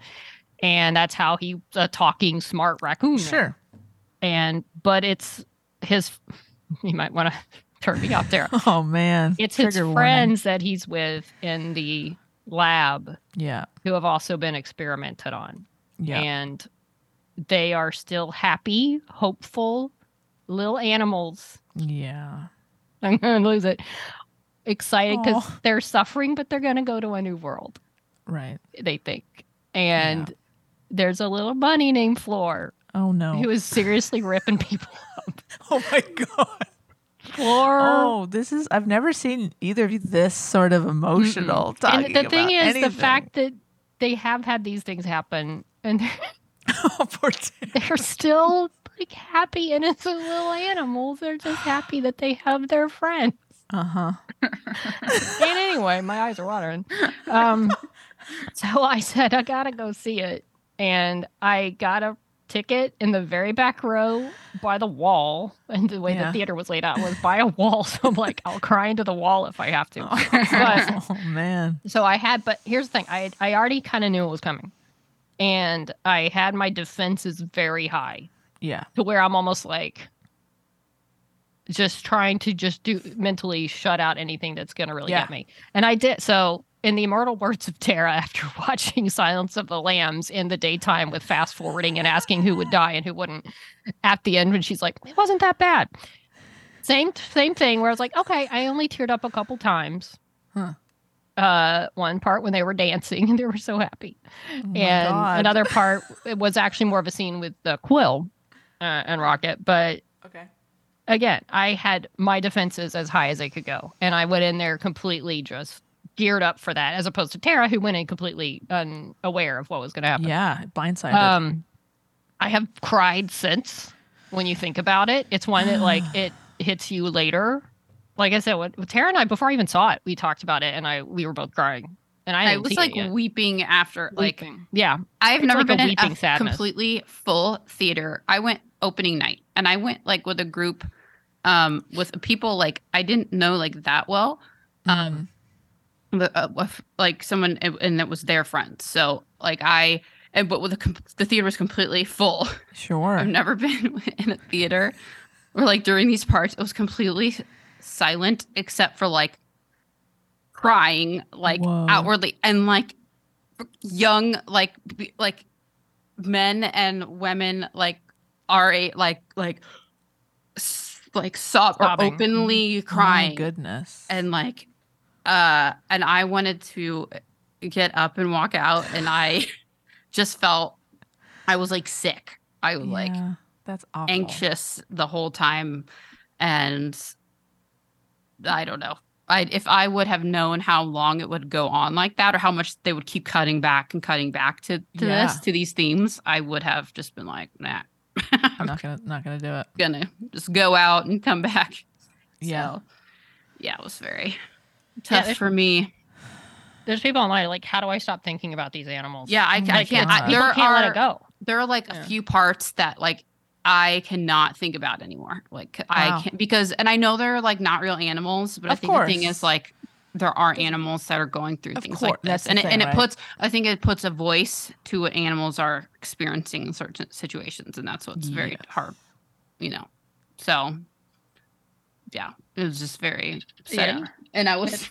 And that's how he's a talking smart raccoon. Sure. But it's his, you might want to turn me up there. Oh, man. It's his friends that he's with in the lab. Yeah. Who have also been experimented on. Yeah. And they are still happy, hopeful little animals. Yeah. I'm going to lose it. Excited because they're suffering, but they're going to go to a new world. Right. They think. And there's a little bunny named Floor. Oh, no. Who is seriously ripping people up. Oh, my God. Floor. Oh, this is, I've never seen either of you this sort of emotional talking about. And the thing is, anything. The fact that they have had these things happen and they're still like happy, innocent little animals. They're just happy that they have their friends. Uh-huh. And anyway, my eyes are watering. So I said, I gotta go see it. And I got a ticket in the very back row by the wall. And the way the theater was laid out was by a wall. So I'm like, I'll cry into the wall if I have to. Oh, man. So I had, but here's the thing. I already kind of knew it was coming. And I had my defenses very high. Yeah. To where I'm almost like... just trying to do mentally shut out anything that's going to really get me. And I did. So in the immortal words of Tara, after watching Silence of the Lambs in the daytime with fast forwarding and asking who would die and who wouldn't at the end, when she's like, it wasn't that bad. Same thing where I was like, okay, I only teared up a couple times. Huh. One part when they were dancing and they were so happy. Oh my God. Another part, it was actually more of a scene with the Quill and Rocket, but okay. Again, I had my defenses as high as they could go, and I went in there completely just geared up for that, as opposed to Tara, who went in completely unaware of what was going to happen. Yeah, blindsided. I have cried since, when you think about it. It's one that, like, it hits you later. Like I said, with Tara and I, before I even saw it, we talked about it, and we were both crying. And I was like weeping after, weeping. Like, yeah, I've never been in a completely full theater. I went opening night and I went like with a group, with people like I didn't know like that well, with, like someone and that was their friend. So like but with the theater was completely full. Sure, I've never been in a theater where like during these parts it was completely silent except for like. Crying like Whoa. Outwardly and like young like men and women like are like sob or openly crying. Oh my goodness. And like and I wanted to get up and walk out and I just felt I was like sick. I was like that's awful. Anxious the whole time and I don't know. If I would have known how long it would go on like that or how much they would keep cutting back to this, to these themes, I would have just been like, nah. I'm not gonna do it. Gonna just go out and come back. Yeah. So, yeah, it was very tough for me. There's people online like, how do I stop thinking about these animals? Yeah, I can't. I can't let it go. There are like a few parts that like I cannot think about anymore. Like I can't because, and I know they're like not real animals, but I think the thing is like there are animals that are going through things like this, I think it puts a voice to what animals are experiencing in certain situations, and that's what's very hard, you know. So, yeah, it was just very upsetting, and I was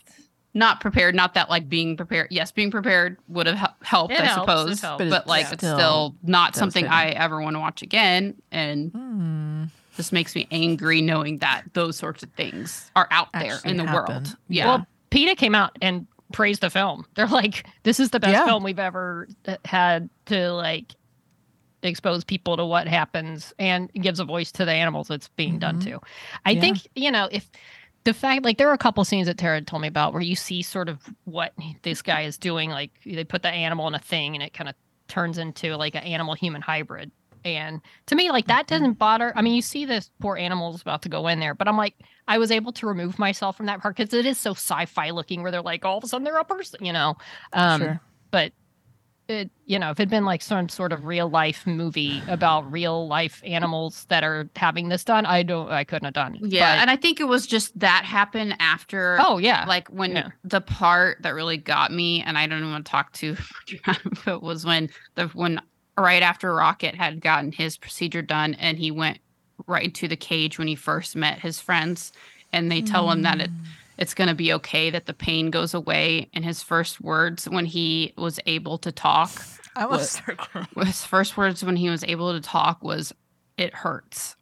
not prepared. Not that like being prepared, yes, being prepared would have helped, I suppose. But like it's still not something I ever want to watch again, and just makes me angry knowing that those sorts of things are out there in the world. Yeah. Well, PETA came out and praised the film. They're like, "This is the best film we've ever had to like expose people to what happens and gives a voice to the animals it's being done to." I think you know if. The fact, like, there are a couple scenes that Tara told me about where you see sort of what this guy is doing. Like, they put the animal in a thing and it kind of turns into like an animal human hybrid. And to me, like, that doesn't bother. I mean, you see this poor animal's about to go in there, but I'm like, I was able to remove myself from that part because it is so sci-fi looking where they're like, all of a sudden they're a person, you know. Sure. But, it, you know, if it'd been like some sort of real life movie about real life animals that are having this done, I couldn't have done it. Yeah, but, and I think it was just that happened after. Oh yeah, like when the part that really got me, and I don't even want to talk to, but was when right after Rocket had gotten his procedure done, and he went right into the cage when he first met his friends, and they tell him that it's going to be okay, that the pain goes away. And his first words when he was able to talk, his first words when he was able to talk was, "It hurts.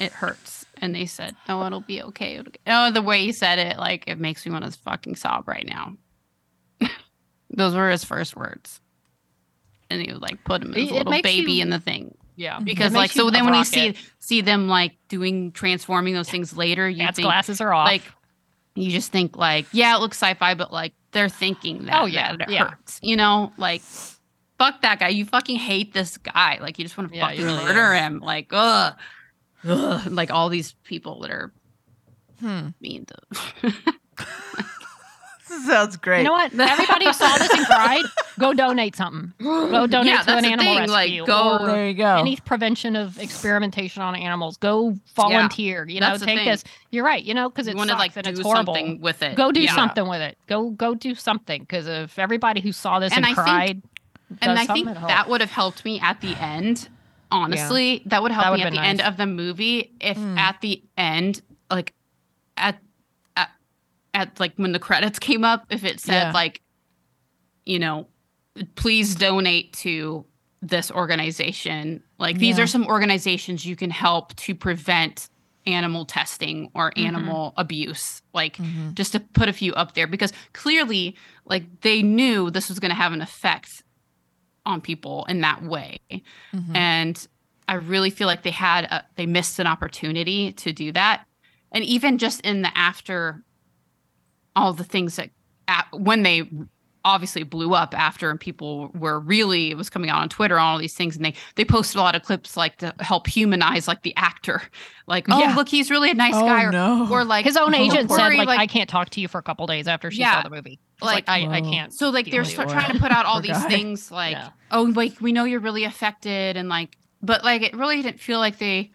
It hurts." And they said, "No, it'll be okay." No, the way he said it, like, it makes me want to fucking sob right now. Those were his first words. And he would, like, put him as a little baby in the thing. Yeah. Because, like, so then when you see them, like, transforming those things later, you think, glasses are off. Like, you just think, like, yeah, it looks sci-fi, but, like, they're thinking that. Oh, yeah. That it hurts. You know? Like, fuck that guy. You fucking hate this guy. Like, you just want to fucking murder him. Like, ugh. Like, all these people that are mean to Sounds great. You know what? Everybody who saw this and cried, go donate something. Go donate to an animal rescue. Like, go, there you go. Any prevention of experimentation on animals. Go volunteer. Yeah, you know, take this. You're right. You know, because it's like, and it's horrible. Something with it. Go do something with it. Go do something. Because if everybody who saw this and cried, I think that would have helped me at the end. Honestly, that would help me at the end of the movie. If at the end, like at like when the credits came up, if it said like, you know, please donate to this organization. Like, these are some organizations you can help to prevent animal testing or animal abuse. Like, just to put a few up there, because clearly, like, they knew this was going to have an effect on people in that way. And I really feel like they missed an opportunity to do that. And even just in the after, all the things that when they obviously blew up after, and people were it was coming out on Twitter on all these things, and they posted a lot of clips, like, to help humanize, like, the actor, like, look, he's really a nice guy, or like his own agent said, like, I can't talk to you for a couple days after she saw the movie. I can't. So, like, they're trying to put out all these things, like, like, we know you're really affected, and like, but like, it really didn't feel like they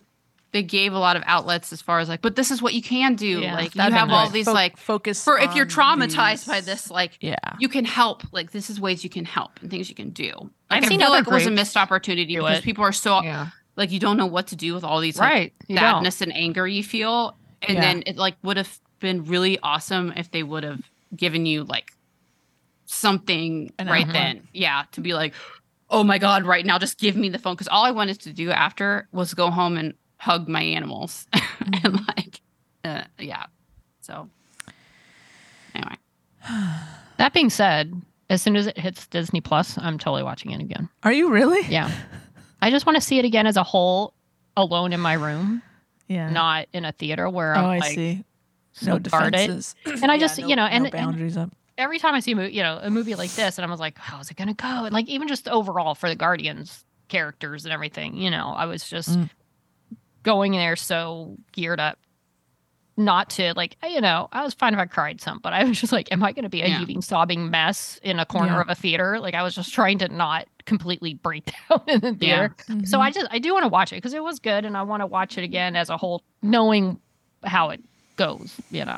gave a lot of outlets as far as, like, but this is what you can do. Yeah, like, you have all these like focus for if you're traumatized by this, like, you can help. Like, this is ways you can help and things you can do. Like, I feel like it was a missed opportunity because people are so like, you don't know what to do with all these, like, sadness and anger you feel. And then it, like, would have been really awesome if they would have given you, like, something then. Yeah. To be like, oh my God, right now, just give me the phone. Cause all I wanted to do after was go home and hug my animals and, like, so anyway, that being said, as soon as it hits Disney Plus, I'm totally watching it again. Are you really? Yeah. I just want to see it again as a whole, alone in my room, not in a theater where I'm like, so no defenses guarded. And I just no boundaries up. Every time I see a movie like this, and I was like, how's it gonna go? And, like, even just overall for the Guardians characters and everything, I was just going there so geared up not to, like, I was fine if I cried some, but I was just like, am I going to be a heaving, sobbing mess in a corner of a theater? Like, I was just trying to not completely break down in the theater. So I do want to watch it because it was good, and I want to watch it again as a whole, knowing how it goes, again,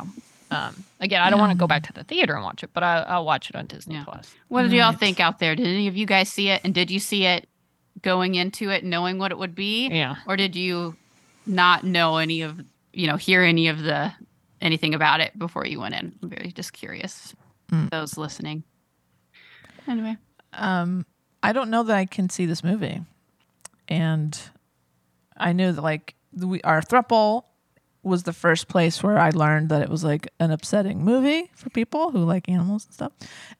I don't want to go back to the theater and watch it, but I'll watch it on Disney Plus. What did y'all think out there? Did any of you guys see it, and did you see it going into it knowing what it would be? Yeah. Or did you not know any of, hear anything about it before you went in? I'm very just curious. Those listening. Anyway. I don't know that I can see this movie. And I knew that, like, our throuple was the first place where I learned that it was, like, an upsetting movie for people who like animals and stuff.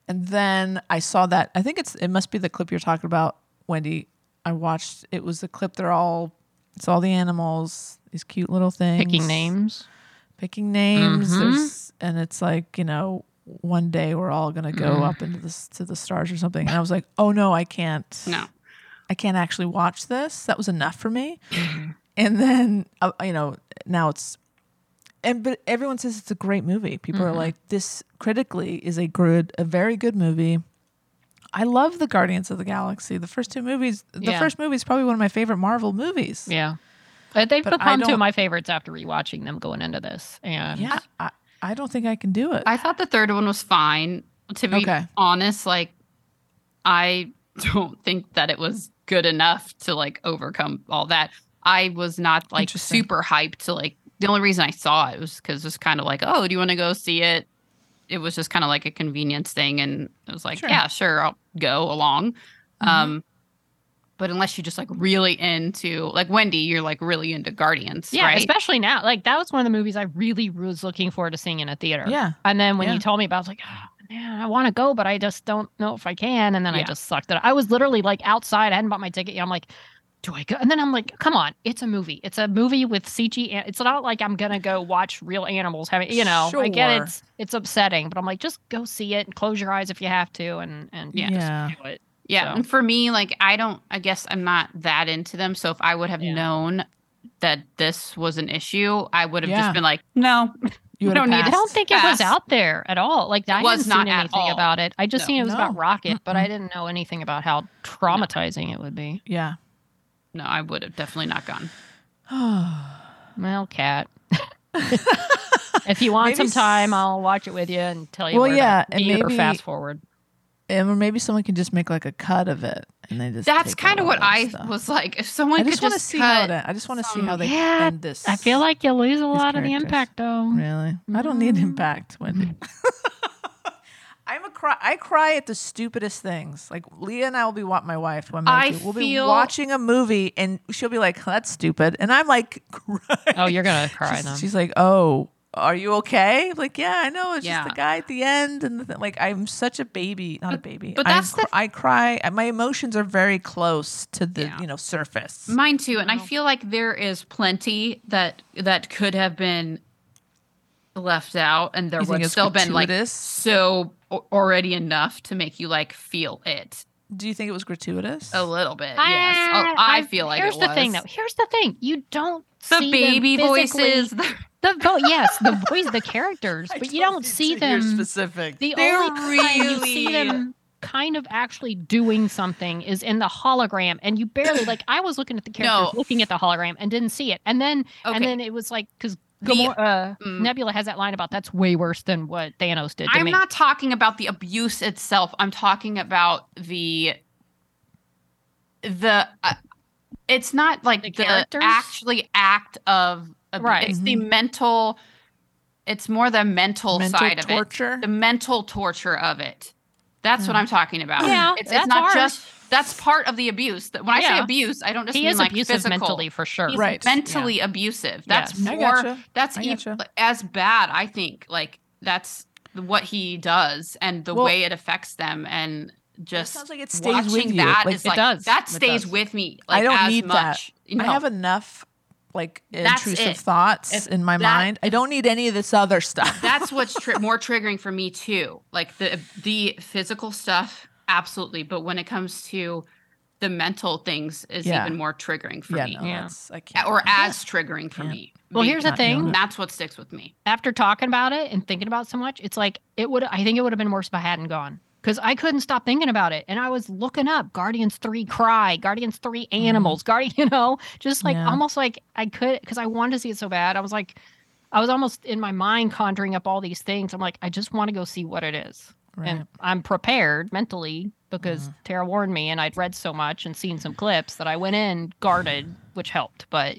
And then I saw that, I think it must be the clip you're talking about, Wendy. I watched, it was the clip, it's all the animals, these cute little things. Picking names. And it's like, one day we're all going to go up into to the stars or something. And I was like, oh no, I can't actually watch this. That was enough for me. And then, now but everyone says it's a great movie. People are like, this critically is a very good movie. I love the Guardians of the Galaxy. The first two movies, the first movie is probably one of my favorite Marvel movies. Yeah. They've become two of my favorites after rewatching them going into this. And I don't think I can do it. I thought the third one was fine. To be honest, like, I don't think that it was good enough to, like, overcome all that. I was not like super hyped to like, the only reason I saw it was because it's kind of like, oh, do you want to go see it? It was just kind of like a convenience thing. And I was like, sure. Yeah, sure, I'll go along. Mm-hmm. But unless you're just like really into, like Wendy, you're like really into Guardians. Yeah, right? Especially now. Like that was one of the movies I really was looking forward to seeing in a theater. Yeah. And then when you told me about it, I was like, oh, man, I want to go, but I just don't know if I can. And then I just sucked it up. I was literally like outside. I hadn't bought my ticket yet. I'm like, do I go? And then I'm like, come on, it's a movie. It's a movie with CG. It's not like I'm going to go watch real animals having, you know, sure. I get it's upsetting, but I'm like, just go see it and close your eyes if you have to. And just do it. Yeah, so. And for me, like, I guess I'm not that into them. So if I would have known that this was an issue, I would have just been like, no, you don't need it. I don't think it was out there at all. Like, I hadn't seen anything about it. I just seen it was about Rocket, but I didn't know anything about how traumatizing it would be. Yeah. No, I would have definitely not gone. Well, Kat. If you want some time, I'll watch it with you and tell you or fast forward. And maybe someone can just make like a cut of it, and they just. That's kind of what I was like. If someone could just see how I just want to see how they end this. I feel like you lose a lot of the impact, though. Really, I don't need impact, Wendy. I cry at the stupidest things. Like Leah and I will be my wife. We'll be watching a movie, and she'll be like, "That's stupid," and I'm like, crying. "Oh, you're gonna cry." She's like, "Oh." Are you okay? I'm like, yeah, I know. It's just the guy at the end. And like, I'm such a baby. Not a baby. But that's I cry. My emotions are very close to the surface. Mine too. And I feel like there is plenty that could have been left out. And there would still been like so already enough to make you like feel it. Do you think it was gratuitous? A little bit, yes. I feel like it was. Here's the thing. You don't see baby voices. The voice, the characters, but you don't see them. Specific. They're only time you see them kind of actually doing something is in the hologram, and you barely like. I was looking at the characters, looking at the hologram, and didn't see it, and then it was like because Nebula has that line about that's way worse than what Thanos did. I'm not talking about the abuse itself. I'm talking about the. It's not like the actually act of. Right. It's the mental. It's more the mental side torture. Of it. The mental torture of it. That's what I'm talking about. Yeah, it's not harsh. That's part of the abuse. When I say abuse, I don't just mean like physical. He is abusive mentally for sure. He's mentally abusive. That's more. That's even as bad. I think like that's what he does and the way it affects them and. Just it sounds like it stays watching with you. That like, is like does. That stays with me. Like, I don't need much. That. No. I have enough like intrusive thoughts in my mind. I don't need any of this other stuff. That's what's more triggering for me too. Like the physical stuff, absolutely. But when it comes to the mental things, is even more triggering for me. No, I can't. Or as triggering for me. Well, here's the thing. That's what sticks with me. After talking about it and thinking about it so much, it's like I think it would have been worse if I hadn't gone. Because I couldn't stop thinking about it. And I was looking up Guardians 3 cry, Guardians 3 animals, almost like I could, because I wanted to see it so bad. I was like, I was almost in my mind conjuring up all these things. I'm like, I just want to go see what it is. Right. And I'm prepared mentally because Tara warned me and I'd read so much and seen some clips that I went in guarded, which helped. But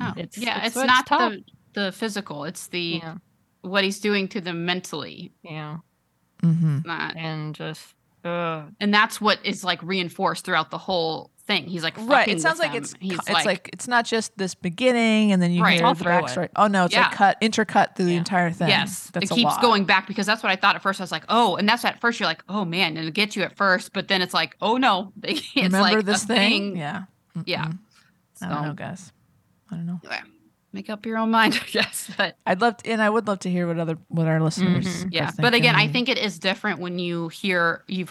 it's not the physical. It's the what he's doing to them mentally. Yeah. Mm-hmm. Not. And just and that's what is like reinforced throughout the whole thing. He's like, right. It sounds like it's not just this beginning and then you hear the backstory. Oh no, it's like intercut through the entire thing. Yes, that's it keeps going back because that's what I thought at first. I was like, oh, and that's at first you're like, oh man, and it gets you at first, but then it's like, oh no, it's remember like this thing. Yeah, mm-mm. Yeah. So, I don't know, guys. I don't know. Yeah. Make up your own mind, I guess. But I would love to hear what our listeners. Mm-hmm. Yeah, but again, I think it is different when you've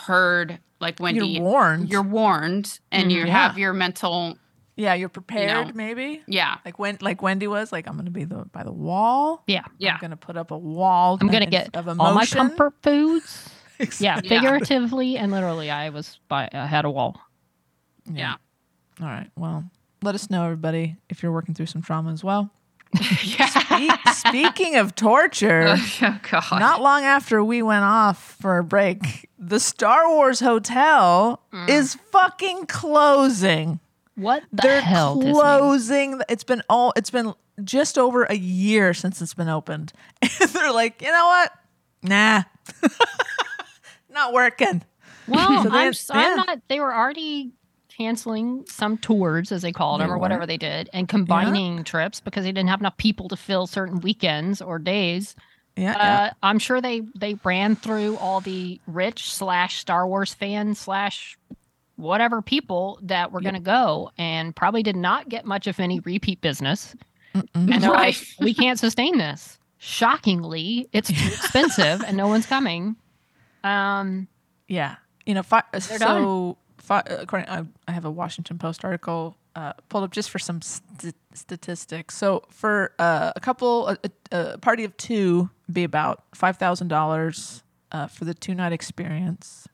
heard like Wendy. You're warned, and you have your mental. Yeah, you're prepared, maybe. Yeah, like Wendy was, like I'm going to be by the wall. Yeah, yeah. I'm going to put up a wall. I'm going to get all my comfort foods. Exactly. Yeah, figuratively and literally, I was had a wall. Yeah. All right. Well. Let us know, everybody, if you're working through some trauma as well. Speaking of torture, not long after we went off for a break, the Star Wars Hotel is fucking closing. What the hell? They're closing. Disney? It's been just over a year since it's been opened. And they're like, you know what? Nah. Not working. Well, so I'm not. They were already canceling some tours, as they called them, or whatever they did, and combining trips because they didn't have enough people to fill certain weekends or days. I'm sure they ran through all the rich / Star Wars fans / whatever people that were going to go, and probably did not get much, if any, repeat business. Mm-mm. And they're like, we can't sustain this. Shockingly, it's too expensive and no one's coming. According, I have a Washington Post article pulled up just for some statistics. So for a party of two, it'd be about $5,000 for the 2-night experience.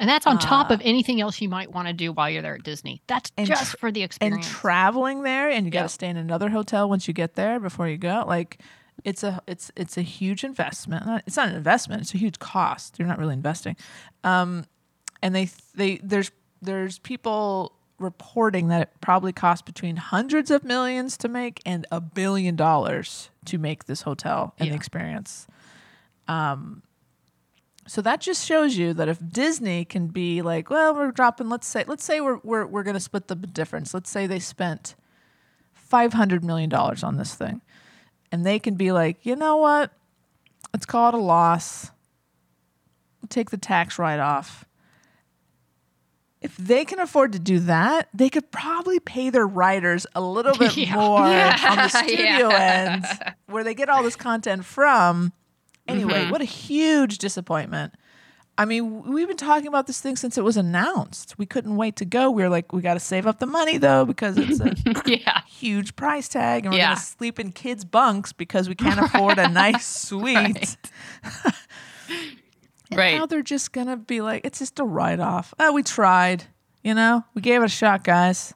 And that's on top of anything else you might want to do while you're there at Disney. That's just for the experience. And traveling there, and you got to stay in another hotel once you get there before you go. Like, it's a huge investment. It's not an investment. It's a huge cost. You're not really investing. And there's people reporting that it probably costs between hundreds of millions to make and $1 billion to make this hotel and the experience. So that just shows you that if Disney can be like, well, we're dropping, let's say we're going to split the difference. Let's say they spent $500 million on this thing, and they can be like, you know what? Let's call it a loss. We'll take the tax write-off. If they can afford to do that, they could probably pay their writers a little bit more on the studio end, where they get all this content from. Anyway, what a huge disappointment. I mean, we've been talking about this thing since it was announced. We couldn't wait to go. We were like, we got to save up the money, though, because it's a huge price tag. And we're going to sleep in kids' bunks because we can't afford a nice suite. Now they're just going to be like, it's just a write-off. Oh, we tried. You know, we gave it a shot, guys.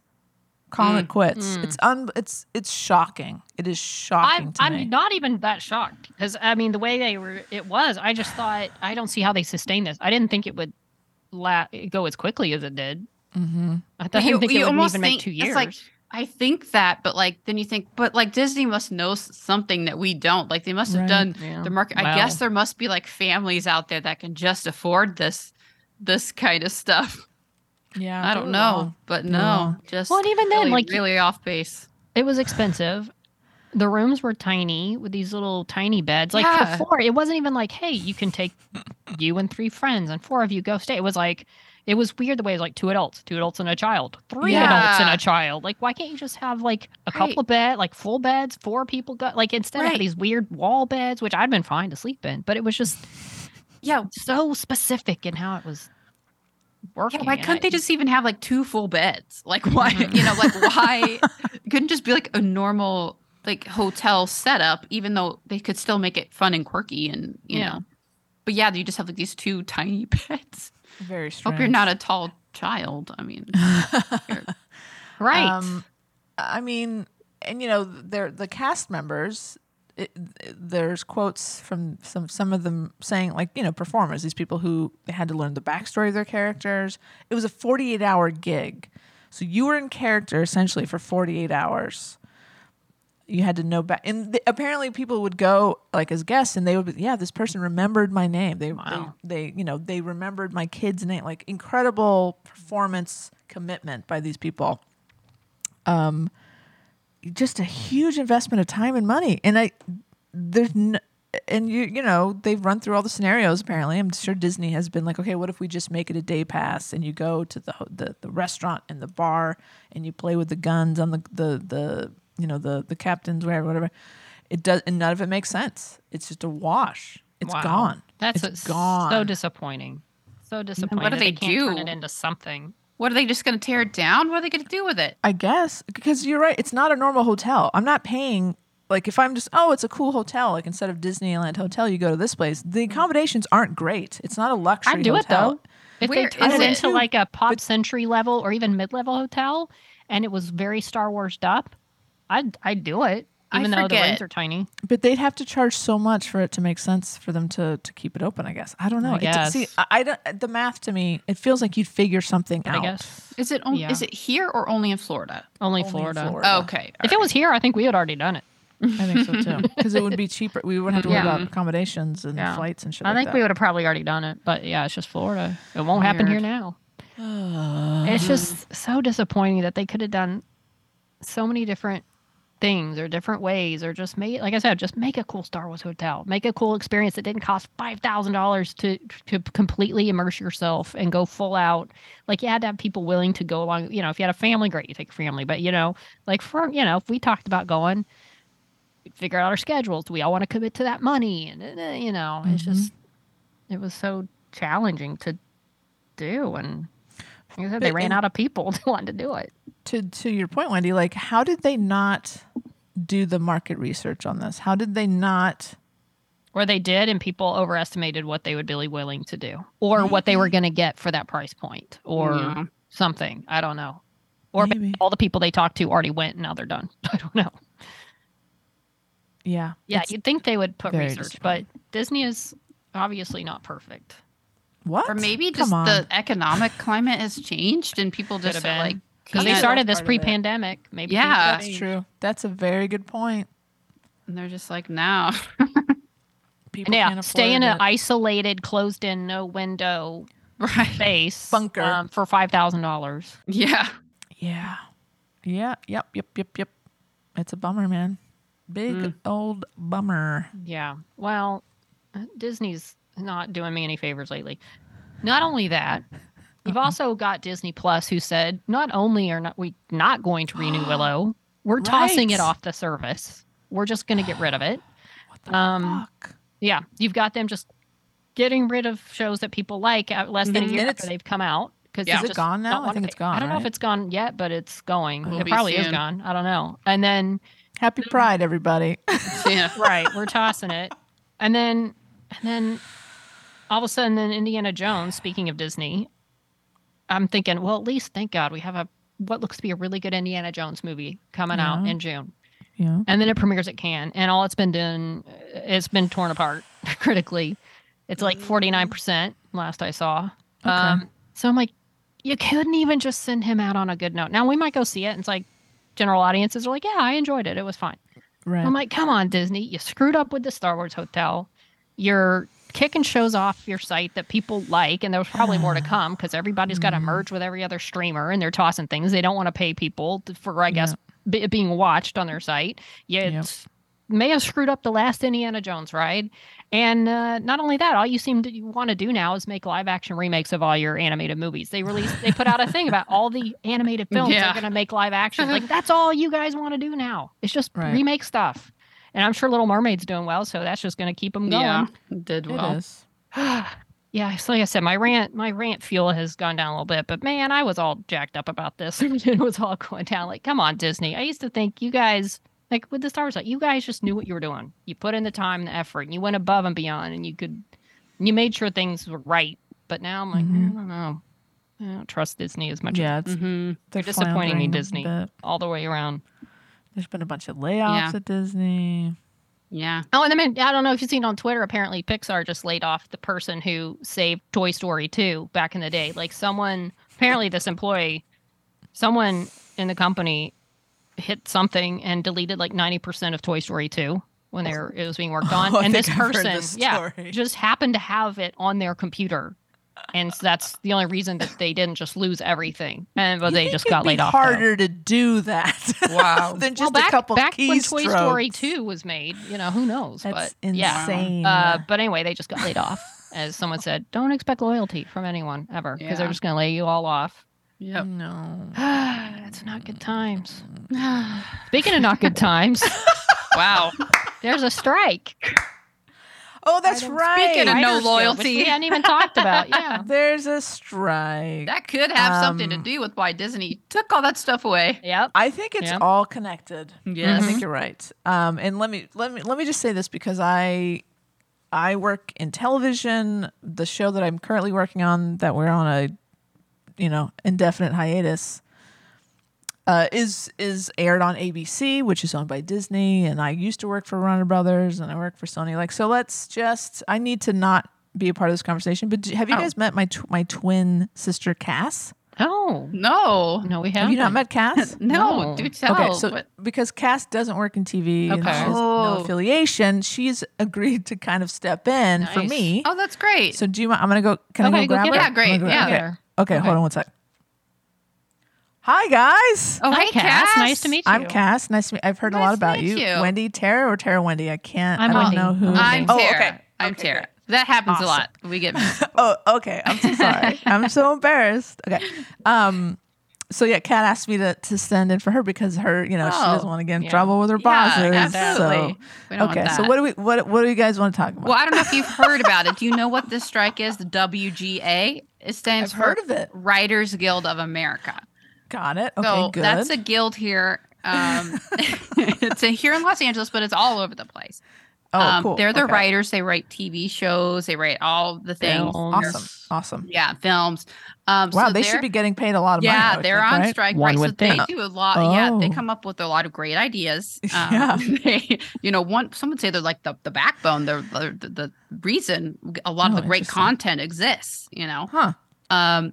Call it quits. It's shocking. It is shocking to me. I'm not even that shocked because I mean the way they were. It was. I just thought I don't see how they sustain this. I didn't think it would go as quickly as it did. Mm-hmm. I didn't think it would even make 2 years. It's like, I think that, but like then you think, but like Disney must know something that we don't. Like they must have done the market. Wow. I guess there must be like families out there that can just afford this kind of stuff. Yeah, I don't know, but no, just well, and even then, really, like really off base. It was expensive. The rooms were tiny with these little tiny beds. Like for four, it wasn't even like, hey, you can take you and 3 friends and 4 of you go stay. It was like, it was weird the way it was like 2 adults and a child, 3 adults and a child. Like, why can't you just have like a couple of beds, like full beds, 4 people go? Like instead of these weird wall beds, which I'd been fine to sleep in, but it was just so specific in how it was. Why couldn't they just even have like 2 full beds? Like why, you know, like why couldn't just be like a normal like hotel setup, even though they could still make it fun and quirky and, you know, but you just have like these 2 tiny beds. Very strange. Hope you're not a tall child. I mean, I mean, and you know, they're the cast members. There's quotes from some of them saying, like, you know, performers, these people who had to learn the backstory of their characters. It was a 48-hour gig. So you were in character essentially for 48 hours. You had to know back. And apparently people would go like as guests and they would be, this person remembered my name. They remembered my kid's name. Like incredible performance commitment by these people. Just a huge investment of time and money, and you know, they've run through all the scenarios. Apparently, I'm sure Disney has been like, okay, what if we just make it a day pass, and you go to the restaurant and the bar, and you play with the guns on the you know the captains whatever. It does, and none of it makes sense. It's just a wash. It's gone. That's gone. So disappointing. So disappointing. And what do they do? Turn it into something. What are they just going to tear it down? What are they going to do with it? I guess because you're right. It's not a normal hotel. I'm not paying like if I'm just, it's a cool hotel. Like instead of Disneyland Hotel, you go to this place. The accommodations aren't great. It's not a luxury hotel. I'd do it though. If they turned it into like a pop century level or even mid-level hotel and it was very Star Warsed up, I'd do it. Even though the rings are tiny. But they'd have to charge so much for it to make sense for them to keep it open, I guess. I don't know. I don't, the math to me, it feels like you'd figure something out. I guess. Is it only, is it here or only in Florida? Only Florida. Oh, okay. If it was here, I think we had already done it. I think so too. Because it would be cheaper. We wouldn't have to worry about accommodations and flights and shit like that. I think we would have probably already done it. But yeah, it's just Florida. It won't happen here now. It's just so disappointing that they could have done so many different things or different ways, or just make, like I said, just make a cool Star Wars hotel, make a cool experience that didn't cost $5,000 to completely immerse yourself and go full out. Like, you had to have people willing to go along. You know, if you had a family, great, you take a family. But you know, like, for, you know, if we talked about going, we'd figure out our schedules. Do we all want to commit to that money? And you know, it's just, it was so challenging to do, and like I said, they ran out of people who wanted to do it. To your point, Wendy, like, how did they not do the market research on this? How did they not? Or they did, and people overestimated what they would be willing to do, or what they were going to get for that price point, or something. I don't know. Or maybe all the people they talked to already went, and now they're done. I don't know. Yeah. Yeah, you'd think they would put research, but Disney is obviously not perfect. What? Or maybe just the economic climate has changed and people just are like, because they started this pre-pandemic. Maybe. Yeah, that's true. That's a very good point. And they're just like, no. People can't afford stay in an isolated, closed-in, no-window space bunker for $5,000. Yeah. Yeah. Yeah. Yep. It's a bummer, man. Big old bummer. Yeah. Well, Disney's not doing me any favors lately. Not only that, you've also got Disney Plus, who said not only are we not going to renew Willow, we're tossing it off the service. We're just going to get rid of it. What the fuck? Yeah, you've got them just getting rid of shows that people like less than a year after they've come out. Is it gone now? I think it's gone. I don't know if it's gone yet, but it's going. It probably is gone. I don't know. And then Happy Pride, everybody. Yeah. Right, we're tossing it, and then. All of a sudden, then Indiana Jones, speaking of Disney, I'm thinking, well, at least, thank God, we have what looks to be a really good Indiana Jones movie coming out in June. Yeah. And then it premieres at Cannes, and all it's been doing, it's been torn apart critically. It's like 49% last I saw. Okay. So I'm like, you couldn't even just send him out on a good note. Now, we might go see it, and it's like, general audiences are like, yeah, I enjoyed it. It was fine. Right. I'm like, come on, Disney. You screwed up with the Star Wars Hotel. You're kicking shows off your site that people like, and there was probably more to come, because everybody's got to merge with every other streamer, and they're tossing things. They don't want to pay people for, I guess, being watched on their site. May have screwed up the last Indiana Jones ride, and not only that, all you seem to want to do now is make live action remakes of all your animated movies. They put out a thing about all the animated films are going to make live action. Like, that's all you guys want to do now. It's just remake stuff. And I'm sure Little Mermaid's doing well, so that's just going to keep them going. Yeah, did well. It is. Yeah, so like I said, my rant fuel has gone down a little bit, but man, I was all jacked up about this. It was all going down. Like, come on, Disney. I used to think you guys, like with the Star Wars, like, you guys just knew what you were doing. You put in the time, the effort, and you went above and beyond, and you made sure things were right. But now I'm like, I don't know. I don't trust Disney as much. Yeah, they're disappointing me, Disney, all the way around. There's been a bunch of layoffs at Disney. Yeah. Oh, and I mean, I don't know if you've seen on Twitter, apparently Pixar just laid off the person who saved Toy Story 2 back in the day. Like, someone in the company hit something and deleted like 90% of Toy Story 2 when it was being worked on. And this person, just happened to have it on their computer. And so that's the only reason that they didn't just lose everything. But they just got laid off. It's harder to do that. Wow. Than just a couple of keys. Back when Toy Story 2 was made, you know, who knows? That's insane. Yeah. But anyway, they just got laid off. As someone said, don't expect loyalty from anyone ever, because they're just going to lay you all off. Yep. No. That's not good times. Speaking of not good times, wow, there's a strike. Oh, that's right. Speaking of no loyalty. We hadn't even talked about. Yeah. There's a strike. That could have something to do with why Disney took all that stuff away. Yep. I think it's all connected. Yes. I think you're right. And let me just say this, because I work in television. The show that I'm currently working on, that we're on a indefinite hiatus, is aired on ABC, which is owned by Disney. And I used to work for Warner Brothers, and I work for Sony. Like, so let's just, I need to not be a part of this conversation. But have you guys met my twin sister, Cass? Oh, no, we haven't. Have you not met Cass? No, do tell. Okay, so because Cass doesn't work in TV, and she has no affiliation, she's agreed to kind of step in for me. Oh, that's great. So do you mind? I'm gonna go. Can I go grab her? Yeah, great. Okay, hold on one sec. Hi guys. Oh, hi Cass. Nice to meet you. I'm Cass. Nice to meet. I've heard a lot about you. Wendy, Tara, or Tara Wendy. I don't know who. I'm Tara. Oh, okay. I'm Tara. That happens a lot. We get mad. Oh, okay. I'm so sorry. I'm so embarrassed. Okay. So yeah, Kat asked me to send in for her because her, she doesn't want to get in trouble with her bosses. Absolutely. So we don't want that. So what do you guys want to talk about? Well, I don't know if you've heard about it. Do you know what this strike is? The WGA. It stands for Writers Guild of America. Got it. Okay, so good. That's a guild here. It's here in Los Angeles, but it's all over the place. Oh, cool. They're the writers. They write TV shows. They write all the things. Awesome. Yeah, films. Wow, so they should be getting paid a lot of money. Yeah, they're on strike. They do a lot. Oh. Yeah, they come up with a lot of great ideas. They, some would say they're like the backbone. They're the reason a lot of the great content exists. Huh. So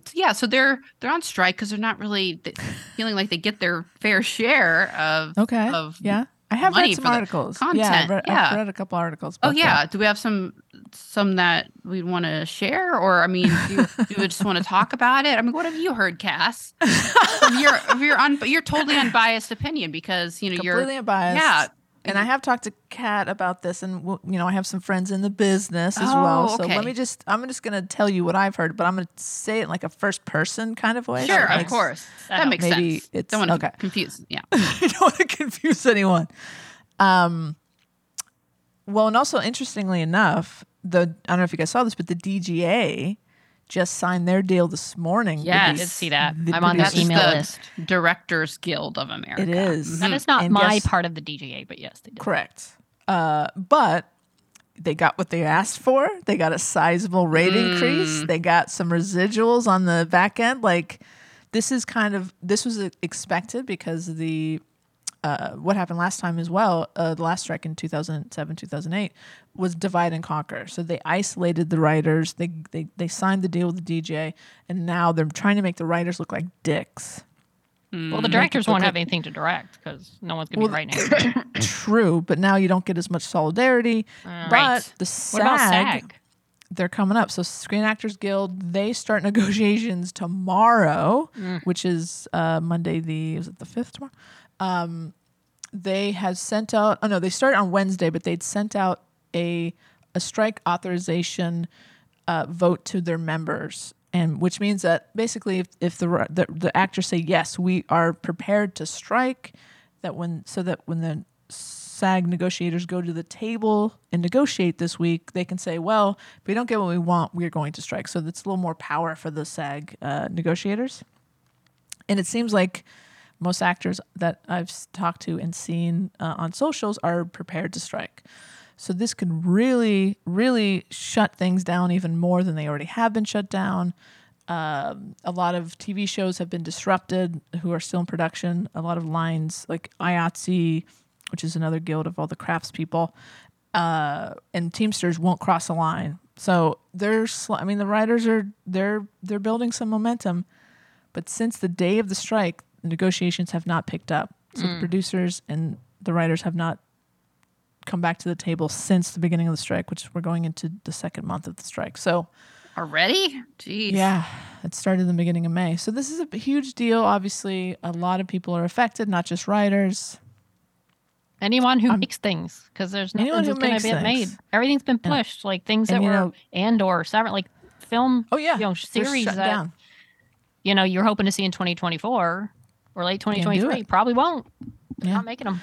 they're on strike because they're not really feeling like they get their fair share of I have read some articles. Content. Yeah, I've read a couple articles. Oh, yeah. Do we have some that we want to share? Or, do we just want to talk about it? What have you heard, Cass? Your totally unbiased opinion because, you're... Completely unbiased. Yeah. And I have talked to Kat about this, and, I have some friends in the business as well. So let me I'm just going to tell you what I've heard, but I'm going to say it in like a first person kind of way. Sure, of course. That makes sense. Don't want to confuse. Yeah. I don't want to confuse anyone. Well, and also interestingly enough, I don't know if you guys saw this, but the DGA just signed their deal this morning. Yeah, I did see that. I'm on that email list. Directors Guild of America. It is. That is not part of the DGA, but yes, they did. Correct. But they got what they asked for. They got a sizable rate increase. They got some residuals on the back end. Like, this was expected because the... what happened last time as well, the last strike in 2007, 2008, was divide and conquer. So they isolated the writers, they signed the deal with the DJ, and now they're trying to make the writers look like dicks. Well, the directors won't have anything to direct because no one's going to be writing it. True, but now you don't get as much solidarity. But the SAG, what about SAG? They're coming up. So Screen Actors Guild, they start negotiations tomorrow, which is Monday the 5th tomorrow? They have sent out. Oh no, they started on Wednesday, but they'd sent out a strike authorization vote to their members, and which means that basically, if the actors say yes, we are prepared to strike, that when the SAG negotiators go to the table and negotiate this week, they can say, well, if we don't get what we want, we're going to strike. So that's a little more power for the SAG negotiators, and it seems like. Most actors that I've talked to and seen on socials are prepared to strike. So this could really, really shut things down even more than they already have been shut down. A lot of TV shows have been disrupted who are still in production. A lot of lines like IATSE, which is another guild of all the crafts people, and Teamsters won't cross a line. So the writers are they're building some momentum. But since the day of the strike, negotiations have not picked up. So the producers and the writers have not come back to the table since the beginning of the strike, which we're going into the second month of the strike. So already? Jeez. Yeah. It started in the beginning of May. So this is a huge deal. Obviously, a lot of people are affected, not just writers. Anyone who makes things, because there's nothing that's going to be made. Everything's been pushed, like things that were and/or separate, like film, series shut down. You're hoping to see in 2024 or late 2023. Probably won't. They're not making them.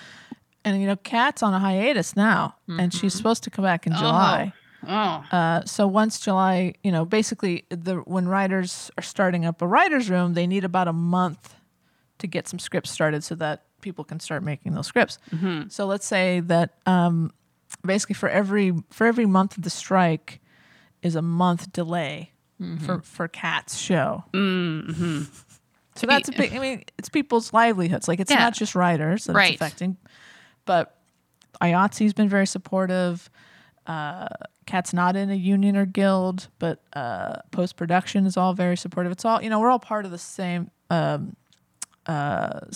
And, Kat's on a hiatus now, and she's supposed to come back in July. So once July, basically when writers are starting up a writer's room, they need about a month to get some scripts started so that people can start making those scripts. Mm-hmm. So let's say that basically for every month of the strike is a month delay. Mm-hmm. For Kat's show. Mm-hmm. So that's a big, I mean, it's people's livelihoods. Like, it's not just writers that it's affecting. But IATSE's been very supportive. Kat's not in a union or guild, but post-production is all very supportive. It's all, you know, we're all part of the same, I don't want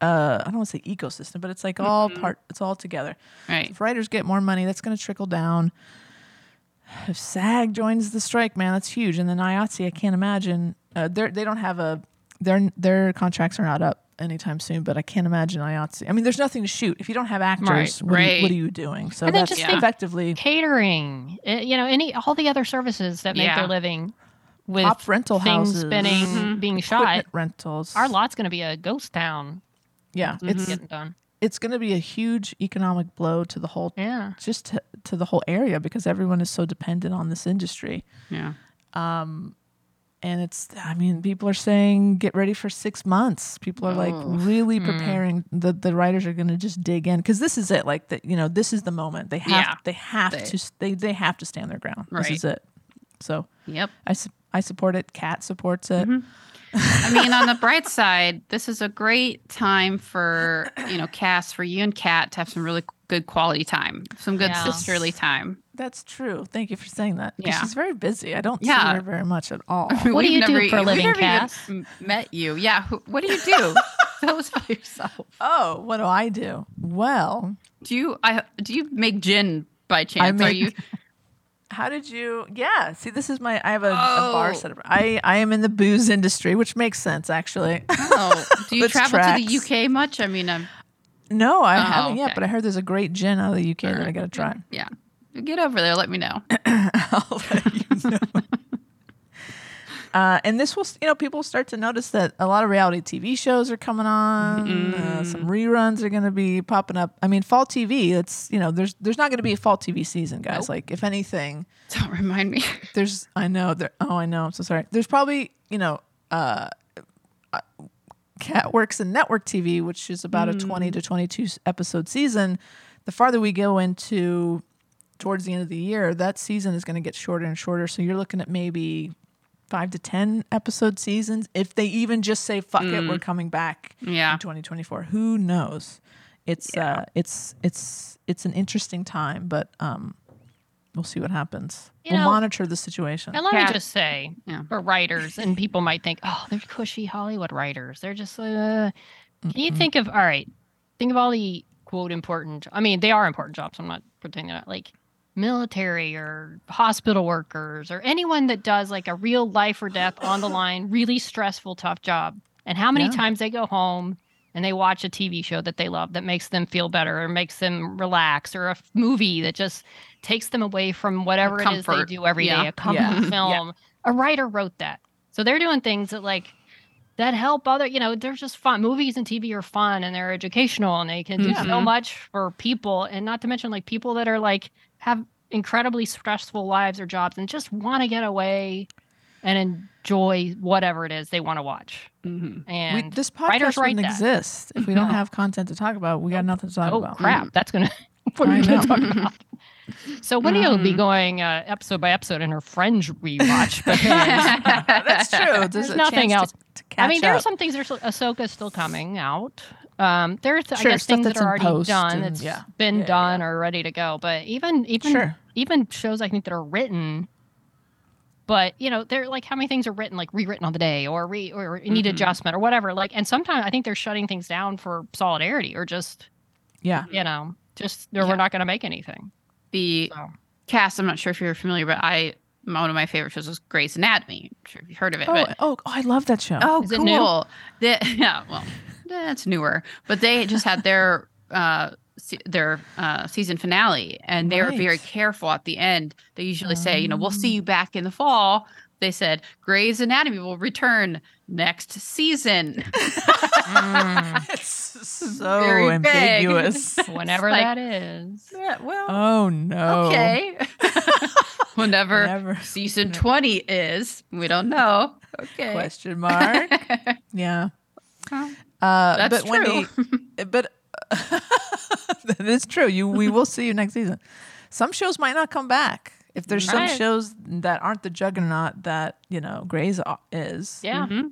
to say ecosystem, but it's like all part, it's all together. Right. So if writers get more money, that's going to trickle down. If SAG joins the strike, man, that's huge. And then IATSE, I can't imagine. They don't have a, their contracts are not up anytime soon, but I can't imagine IATSE. I mean, there's nothing to shoot. If you don't have actors, what are you doing? So that's just effectively catering, all the other services that make their living with pop rental houses spinning, being shot. Rentals. Our lot's going to be a ghost town. Yeah. It's getting done. It's going to be a huge economic blow to the whole, just to the whole area, because everyone is so dependent on this industry. Yeah. And it's, I mean, people are saying, get ready for 6 months. People are like really preparing. The writers are going to just dig in, because this is it. Like, this is the moment. They have to stand their ground. Right. This is it. So I support it. Kat supports it. Mm-hmm. I mean, on the bright side, this is a great time for, Cass, for you and Kat to have some really good quality time, some good sisterly time. That's true. Thank you for saying that. Yeah. She's very busy. I don't see her very much at all. What do you do for a living, Cass? Met you. Yeah. What do you do? Tell us about yourself. Oh, what do I do? Well, do you make gin by chance? Are you? How did you? Yeah. See, this is my. I have a bar set up. I am in the booze industry, which makes sense, actually. Oh, do you travel to the UK much? I mean, no, I haven't yet. But I heard there's a great gin out of the UK that I got to try. Yeah, get over there. Let me know. I'll let you know. And this will, people start to notice that a lot of reality TV shows are coming on. Some reruns are going to be popping up. I mean, fall TV. It's there's not going to be a fall TV season, guys. Nope. Like, if anything, don't remind me. I know. I'm so sorry. There's probably Kat works in network TV, which is about a 20 to 22 episode season. The farther we go into towards the end of the year, that season is going to get shorter and shorter. So you're looking at maybe 5 to 10 episode seasons, if they even just say fuck it, we're coming back in 2024. Who knows? It's it's an interesting time, but we'll see what happens. We'll monitor the situation. And let me just say, for writers, and people might think, oh, they're cushy Hollywood writers. They're just. Can you think of all the quote important. I mean, they are important jobs. I'm not pretending that military or hospital workers or anyone that does a real life or death on the line, really stressful, tough job. And how many times they go home and they watch a TV show that they love that makes them feel better or makes them relax, or a movie that just takes them away from whatever it is they do every day, a comfort film. A writer wrote that. So they're doing things that that help other, they're just fun. Movies and TV are fun, and they're educational, and they can do so much for people. And not to mention people that are have incredibly stressful lives or jobs and just want to get away and enjoy whatever it is they want to watch. Mm-hmm. And this podcast wouldn't exist if we don't have content to talk about. We got nothing to talk about. Oh, crap. That's going to... What are we going to talk about? So Winnie will be going episode by episode in her Fringe rewatch. That's true. There's nothing else. There are some things. There's Ahsoka's still coming out. There's things that are already done. It's been done or ready to go. But even shows, I think, that are written. But they're how many things are written, rewritten on the day, or need adjustment or whatever. And sometimes I think they're shutting things down for solidarity, or just we're not going to make anything. Cast, I'm not sure if you're familiar, but one of my favorite shows was Grey's Anatomy. I'm sure you've heard of it. I love that show. Oh, is it new? That's newer. But they just had their season finale, and they were very careful at the end. They usually say, we'll see you back in the fall. They said, Grey's Anatomy will return next season. It's so very ambiguous. Whenever that is. Yeah, oh, no. Okay. Whenever season 20 is. We don't know. Okay. Question mark. Yeah. That's true. That is true. We will see you next season. Some shows might not come back. If there's some shows that aren't the juggernaut that, you know, Grey's is,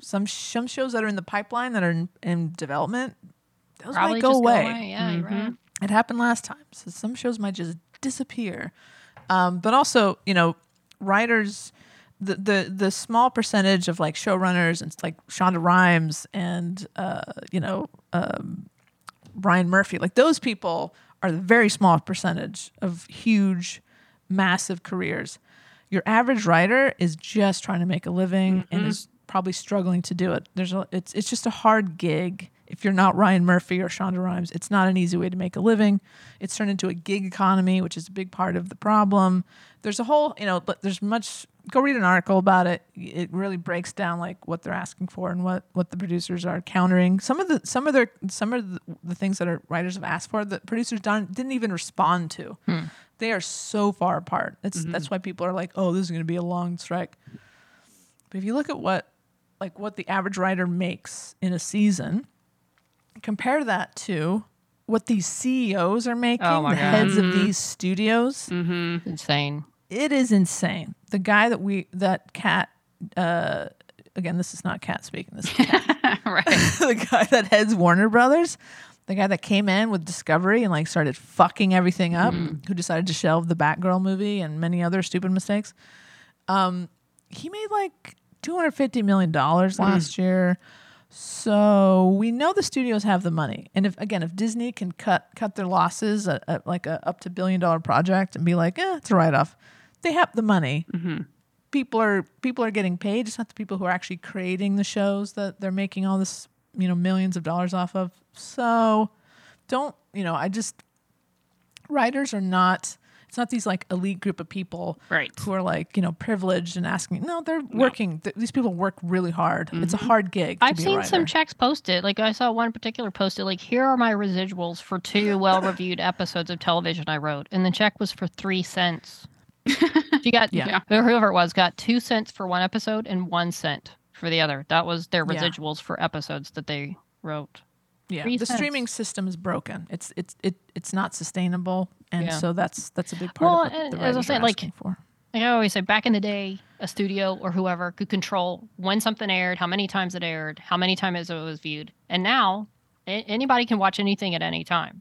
some shows that are in the pipeline that are in development, those probably might go away. Yeah, you're right. It happened last time, so some shows might just disappear. But also, you know, writers, the small percentage of like showrunners and like Shonda Rhimes and Ryan Murphy, like those people are the very small percentage of huge, massive careers. Your average writer is just trying to make a living and is probably struggling to do it. It's just a hard gig. If you're not Ryan Murphy or Shonda Rhimes, it's not an easy way to make a living. It's turned into a gig economy, which is a big part of the problem. There's a whole, you know, but there's much, go read an article about it. It really breaks down like what they're asking for and what the producers are countering. Some of the things that our writers have asked for, the producers didn't even respond to. They are so far apart. That's why people are like, oh, this is going to be a long strike. But if you look at what the average writer makes in a season, compare that to what these CEOs are making, heads of these studios. Insane. It is insane. The guy again, this is not Kat speaking, this is Kat. Right. The guy that heads Warner Brothers, the guy that came in with Discovery and like started fucking everything up, who decided to shelve the Batgirl movie and many other stupid mistakes. He made like $250 million last year. So we know the studios have the money, and if Disney can cut their losses at like a up to $1 billion project and be like, it's a write off, they have the money. People are getting paid. It's not the people who are actually creating the shows that they're making all this, you know, millions of dollars off of. So writers are not. It's not these like elite group of people who are like, you know, privileged and asking. No, they're working. These people work really hard. It's a hard gig. I've seen some checks posted. Like I saw one particular posted like, here are my residuals for 2 well-reviewed episodes of television I wrote. And the check was for 3 cents. You got, whoever it was, got 2 cents for one episode and 1 cent for the other. That was their residuals for episodes that they wrote. Yeah, the streaming system is broken. It's not sustainable, and so that's a big part of what the writers are asking for. Like I always say, back in the day, a studio or whoever could control when something aired, how many times it aired, how many times it was viewed, and now anybody can watch anything at any time.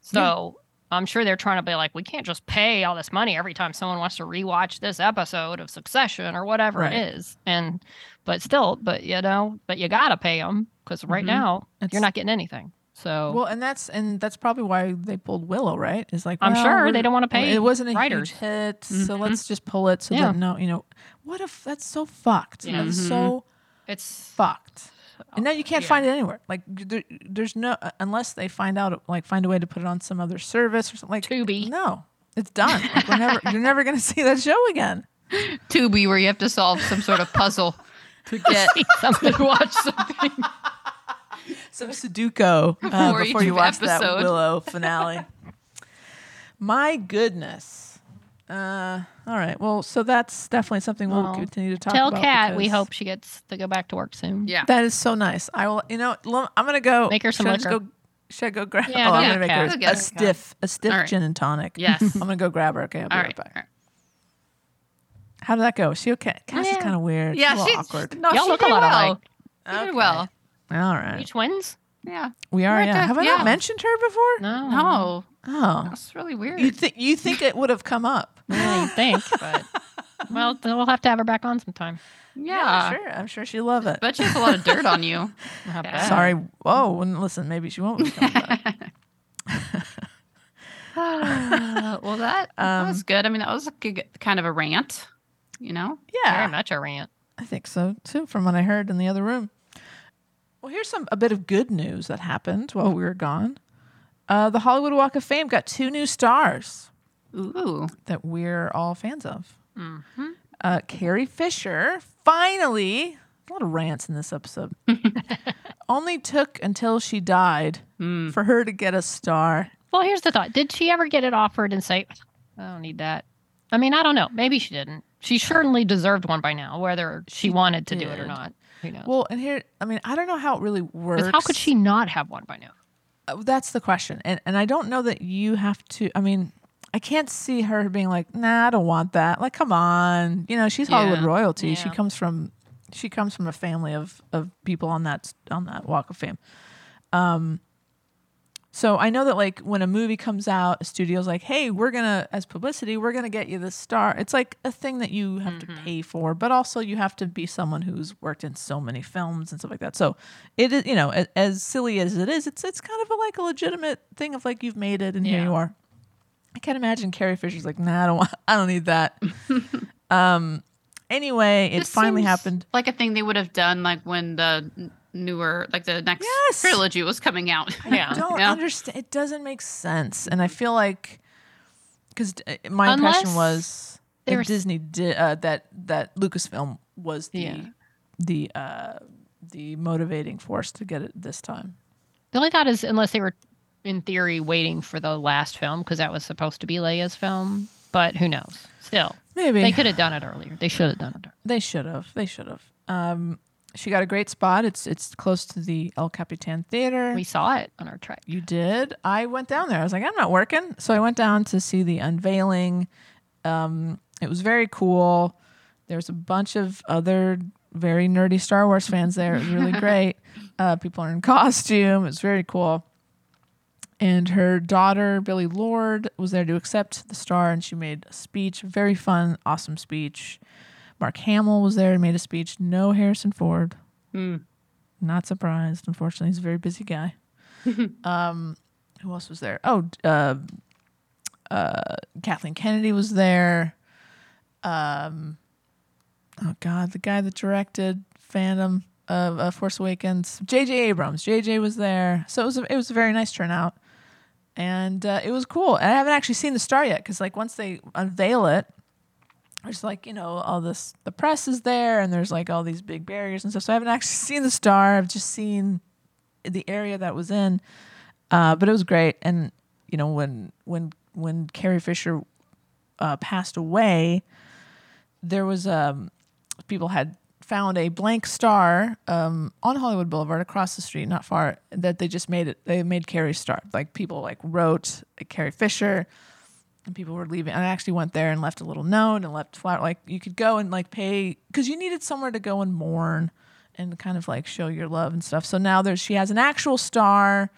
So I'm sure they're trying to be like, we can't just pay all this money every time someone wants to rewatch this episode of Succession or whatever it is. And but you gotta pay them. Because right now you're not getting anything. So and that's probably why they pulled Willow, right? It's like, well, I'm sure they don't want to pay. It wasn't a huge hit, so let's just pull it. So that what if that's so fucked? Yeah. That's so it's fucked, and now you can't find it anywhere. Like there's no unless they find a way to put it on some other service or something like Tubi. No, it's done. Like, you're never going to see that show again. Tubi, where you have to solve some sort of puzzle to get something to watch something. Some Sudoku before you watch that Willow finale. My goodness. All right. Well, so that's definitely something we'll continue to talk about. Tell Kat we hope she gets to go back to work soon. Yeah. That is so nice. I will, I'm going to go. Make her some liquor. Should I go grab her? I'm going to make her a stiff gin and tonic. Yes. I'm going to go grab her. Okay. I'll be right back. All right. How did that go? Is she okay? Cass is kind of weird. Yeah. She's awkward. No, y'all look a lot alike. She did well. All right. Are you twins? Yeah. We are, yeah. Have I not mentioned her before? No. Oh. That's really weird. You think it would have come up. Yeah, you think, but... Well, we'll have to have her back on sometime. Yeah. Sure. I'm sure she'll love it. Bet she has a lot of dirt on you. Sorry. Whoa. Listen, maybe she won't be coming back. Well, that was good. I mean, that was kind of a rant, you know? Yeah. Very much a rant. I think so, too, from what I heard in the other room. Well, here's a bit of good news that happened while we were gone. The Hollywood Walk of Fame got 2 new stars. Ooh. That we're all fans of. Mm-hmm. Carrie Fisher, finally, a lot of rants in this episode, only took until she died for her to get a star. Well, here's the thought. Did she ever get it offered and say, I don't need that? I mean, I don't know. Maybe she didn't. She certainly deserved one by now, whether she wanted to do it or not. You know. Well, and here, I mean, I don't know how it really works. How could she not have one by now? That's the question. And I don't know that you have to, I mean, I can't see her being like, nah, I don't want that. Like, come on. You know, she's Hollywood royalty. Yeah. She comes from a family of people on that Walk of Fame. So I know that, like, when a movie comes out, a studio's like, hey, as publicity, we're going to get you this star. It's like a thing that you have to pay for, but also you have to be someone who's worked in so many films and stuff like that. So it is, you know, as silly as it is, it's kind of a legitimate thing of like, you've made it and here you are. I can't imagine Carrie Fisher's like, nah, I don't need that. Anyway, it finally happened. Like a thing they would have done, like when the newer, like the next trilogy was coming out. I don't understand. It doesn't make sense, and I feel like because my impression was that Disney did that Lucasfilm was the motivating force to get it this time. The only thought is, unless they were, in theory, waiting for the last film because that was supposed to be Leia's film, but who knows? Still, maybe they could have done it earlier. They should have done it. They should have. She got a great spot. It's close to the El Capitan Theater. We saw it on our trip. You did? I went down there. I was like, I'm not working, so I went down to see the unveiling. It was very cool. There's a bunch of other very nerdy Star Wars fans there. It was really great. People are in costume. It's very cool. And her daughter, Billy Lord, was there to accept the star, and she made a speech. Very fun, awesome speech. Mark Hamill was there and made a speech. No Harrison Ford. Not surprised. Unfortunately, he's a very busy guy. Who else was there? Oh, Kathleen Kennedy was there. Oh, God, the guy that directed Phantom of Force Awakens. J.J. Abrams. J.J. was there. So it was a very nice turnout. And it was cool. And I haven't actually seen the star yet because, like, once they unveil it, there's like, you know, all this, the press is there and there's like all these big barriers and stuff. So I haven't actually seen the star. I've just seen the area that was in, but it was great. And, you know, when Carrie Fisher passed away, there was, people had found a blank star on Hollywood Boulevard across the street, not far, that they just made it. They made Carrie's star. Like, people like wrote like, Carrie Fisher. And people were leaving. And I actually went there and left a little note and left flower. Like, you could go and like pay because you needed somewhere to go and mourn and kind of like show your love and stuff. So now she has an actual star,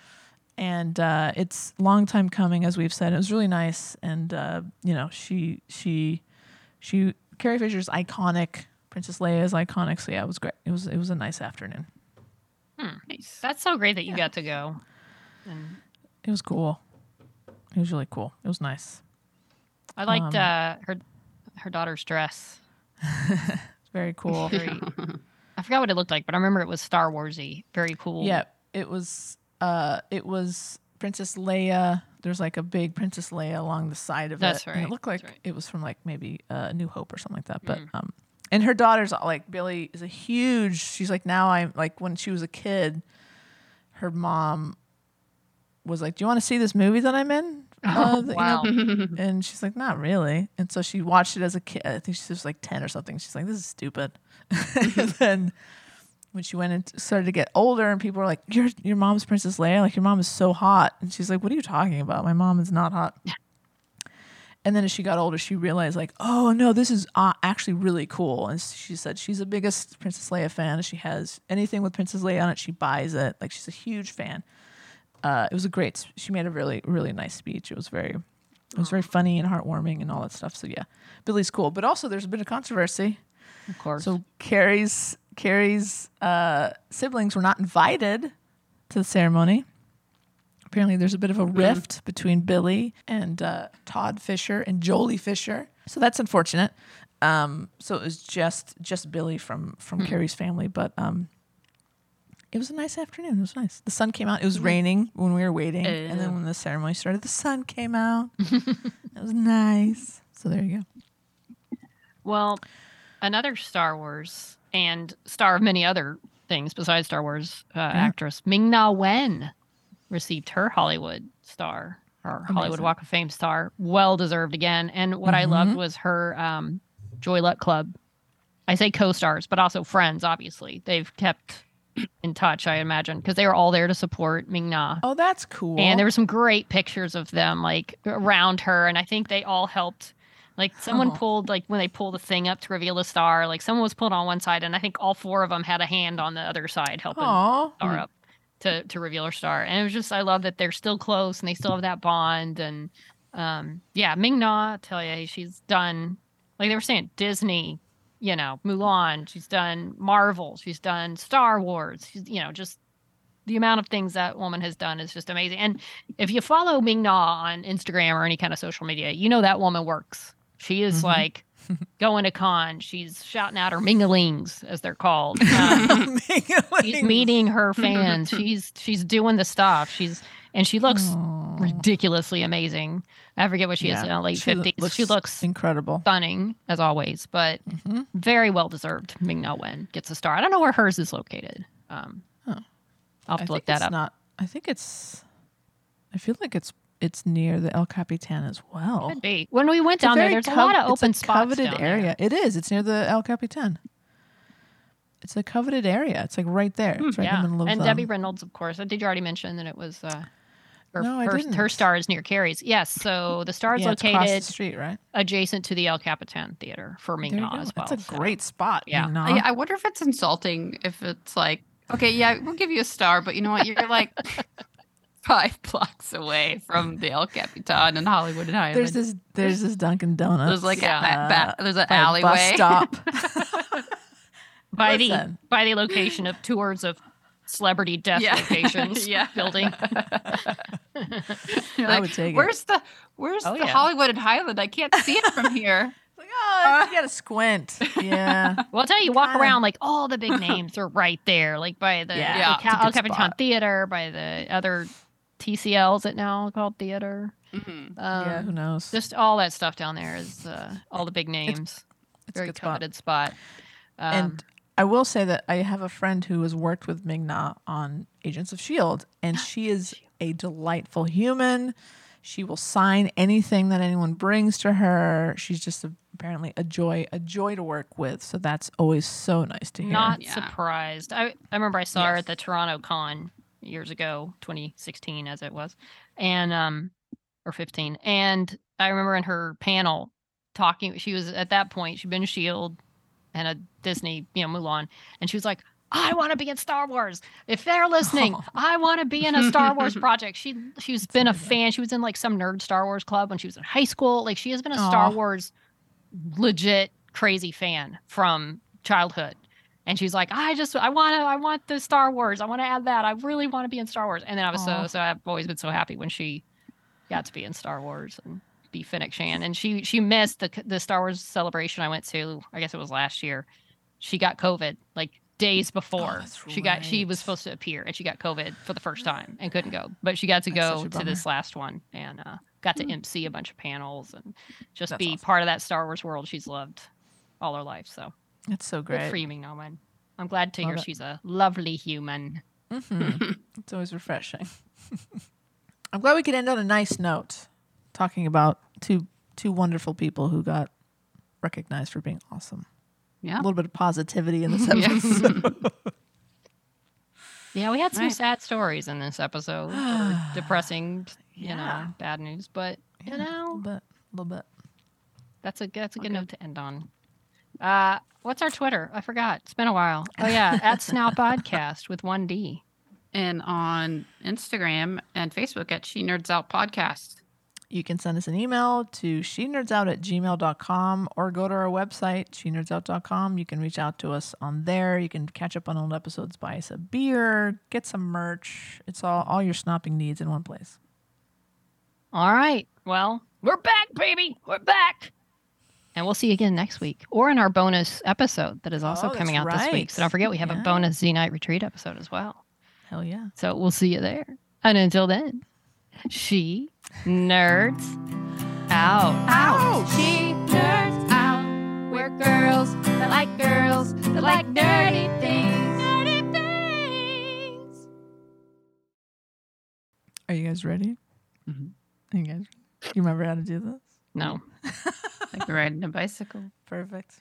and it's a long time coming, as we've said. It was really nice, and you know, she Carrie Fisher's iconic, Princess Leia is iconic. So yeah, it was great. It was a nice afternoon. Nice. That's so great that you got to go. It was cool. It was really cool. It was nice. I liked her daughter's dress. It's very cool. I forgot what it looked like, but I remember it was Star Wars-y. Very cool. Yeah, it was Princess Leia. There's like a big Princess Leia along the side of That's it. Right. And it looked like it was from like maybe New Hope or something like that. But and her daughter's like, Billy is a huge. She's like, now I'm like, when she was a kid, her mom was like, do you want to see this movie that I'm in? Wow. You know? And she's like, not really. And so she watched it as a kid. I think she was like 10 or something. She's like, this is stupid. And then when she went and started to get older and people were like, your mom's Princess Leia? Like, your mom is so hot. And she's like, what are you talking about? My mom is not hot. And then as she got older, she realized like, oh no, this is actually really cool. And she said she's the biggest Princess Leia fan. She has anything with Princess Leia on it, she buys it. Like, she's a huge fan. It was a great. She made a really, really nice speech. It was very funny and heartwarming and all that stuff. So yeah, Billy's cool, but also there's a bit of controversy. Of course. So Carrie's siblings were not invited to the ceremony. Apparently, there's a bit of a rift between Billy and Todd Fisher and Jolie Fisher. So that's unfortunate. So it was just Billy from Carrie's family, but it was a nice afternoon. It was nice. The sun came out. It was raining when we were waiting. And then when the ceremony started, the sun came out. It was nice. So there you go. Well, another Star Wars and star of many other things besides Star Wars actress, Ming-Na Wen, received her Hollywood star, or Hollywood Walk of Fame star. Well-deserved again. And what I loved was her Joy Luck Club. I say co-stars, but also friends, obviously. They've kept in touch, I imagine, because they were all there to support Ming-Na. Oh, that's cool. And there were some great pictures of them like around her, and I think they all helped. Like someone pulled, like when they pull the thing up to reveal the star, like someone was pulled on one side, and I think all four of them had a hand on the other side helping the star up to reveal her star. And it was just, I love that they're still close and they still have that bond. And yeah, Ming-Na, I tell you, she's done, like they were saying, Disney, you know, Mulan, she's done Marvel, she's done Star Wars, she's, you know, just the amount of things that woman has done is just amazing. And if you follow Ming-Na on Instagram or any kind of social media, you know that woman works. She is like going to cons. She's shouting out her minglings, as they're called. She's meeting her fans. She's doing the stuff. And she looks ridiculously amazing. I forget what she is in her late 50s. She looks incredible, stunning as always, but very well deserved. Ming-Na Wen gets a star. I don't know where hers is located. I'll have to look that up. I feel like it's near the El Capitan as well. Could be. When we went down there, there's a lot of open spots. It's a coveted area. It is. It's near the El Capitan. It's a coveted area. It's like right there. It's right in the middle of And Debbie Reynolds, of course. Did you already mention that it was her star is near Carrie's? Yes. So the star is located across the street, right? Adjacent to the El Capitan Theater for Ming-Na as well. That's a great spot. Yeah. I wonder if it's insulting if it's like, okay, yeah, we'll give you a star, but you know what? You're like 5 blocks away from the El Capitan in Hollywood and Highland. There's this Dunkin' Donuts. There's like there's an alleyway. Bus stop. by the location of tours of celebrity death locations. Building. You're like, would take where's the Hollywood and Highland? I can't see it from here. You gotta squint. Yeah. Well, I'll tell you, walk around, like all the big names are right there, like by the El Capitan Theater, by the other TCL, is it now called theater? Yeah, who knows? Just all that stuff down there is all the big names. It's a very coveted spot. And I will say that I have a friend who has worked with Ming-Na on Agents of S.H.I.E.L.D., and she is a delightful human. She will sign anything that anyone brings to her. She's just apparently a joy to work with. So that's always so nice to hear. Not surprised. I remember I saw her at the Toronto Con years ago, 2016 as it was, and or 15. And I remember in her panel talking. She was at that point. She'd been S.H.I.E.L.D. and a Disney, Mulan, and she was like, I want to be in Star Wars. If they're listening, I want to be in a Star Wars project. She's been a fan. She was in like some nerd Star Wars club when she was in high school. Like she has been a Star Wars legit crazy fan from childhood. And she's like, I want the Star Wars. I want to add that. I really want to be in Star Wars. And then I was so I've always been so happy when she got to be in Star Wars and be Fennec Shan. And she missed the Star Wars celebration I went to. I guess it was last year. She got COVID. Like days before she was supposed to appear, and she got COVID for the first time and couldn't go, but she got to go to this last one and got to MC a bunch of panels and just be awesome. Part of that Star Wars world she's loved all her life. So that's so great. Good for you, Ming-Na Wen. I'm glad to hear she's a lovely human. It's always refreshing. I'm glad we could end on a nice note talking about two wonderful people who got recognized for being awesome. Yeah. A little bit of positivity in this episode. Yeah, we had some sad stories in this episode. Depressing, you know, bad news. But, a little bit. That's a good note to end on. What's our Twitter? I forgot. It's been a while. Oh, yeah. @SnowPodcast with 1D. And on Instagram and Facebook at She Nerds Out Podcast. You can send us an email to shenerdsout@gmail.com or go to our website, shenerdsout.com. You can reach out to us on there. You can catch up on old episodes, buy us a beer, get some merch. It's all your snopping needs in one place. All right. Well, we're back, baby. We're back. And we'll see you again next week or in our bonus episode that is also coming out this week. So don't forget, we have a bonus Zenite Retreat episode as well. Hell yeah. So we'll see you there. And until then. She nerds out. Out. She nerds out. We're girls that like nerdy things. Nerdy things. Are you guys ready? Mm-hmm. You remember how to do this? No. Like riding a bicycle. Perfect.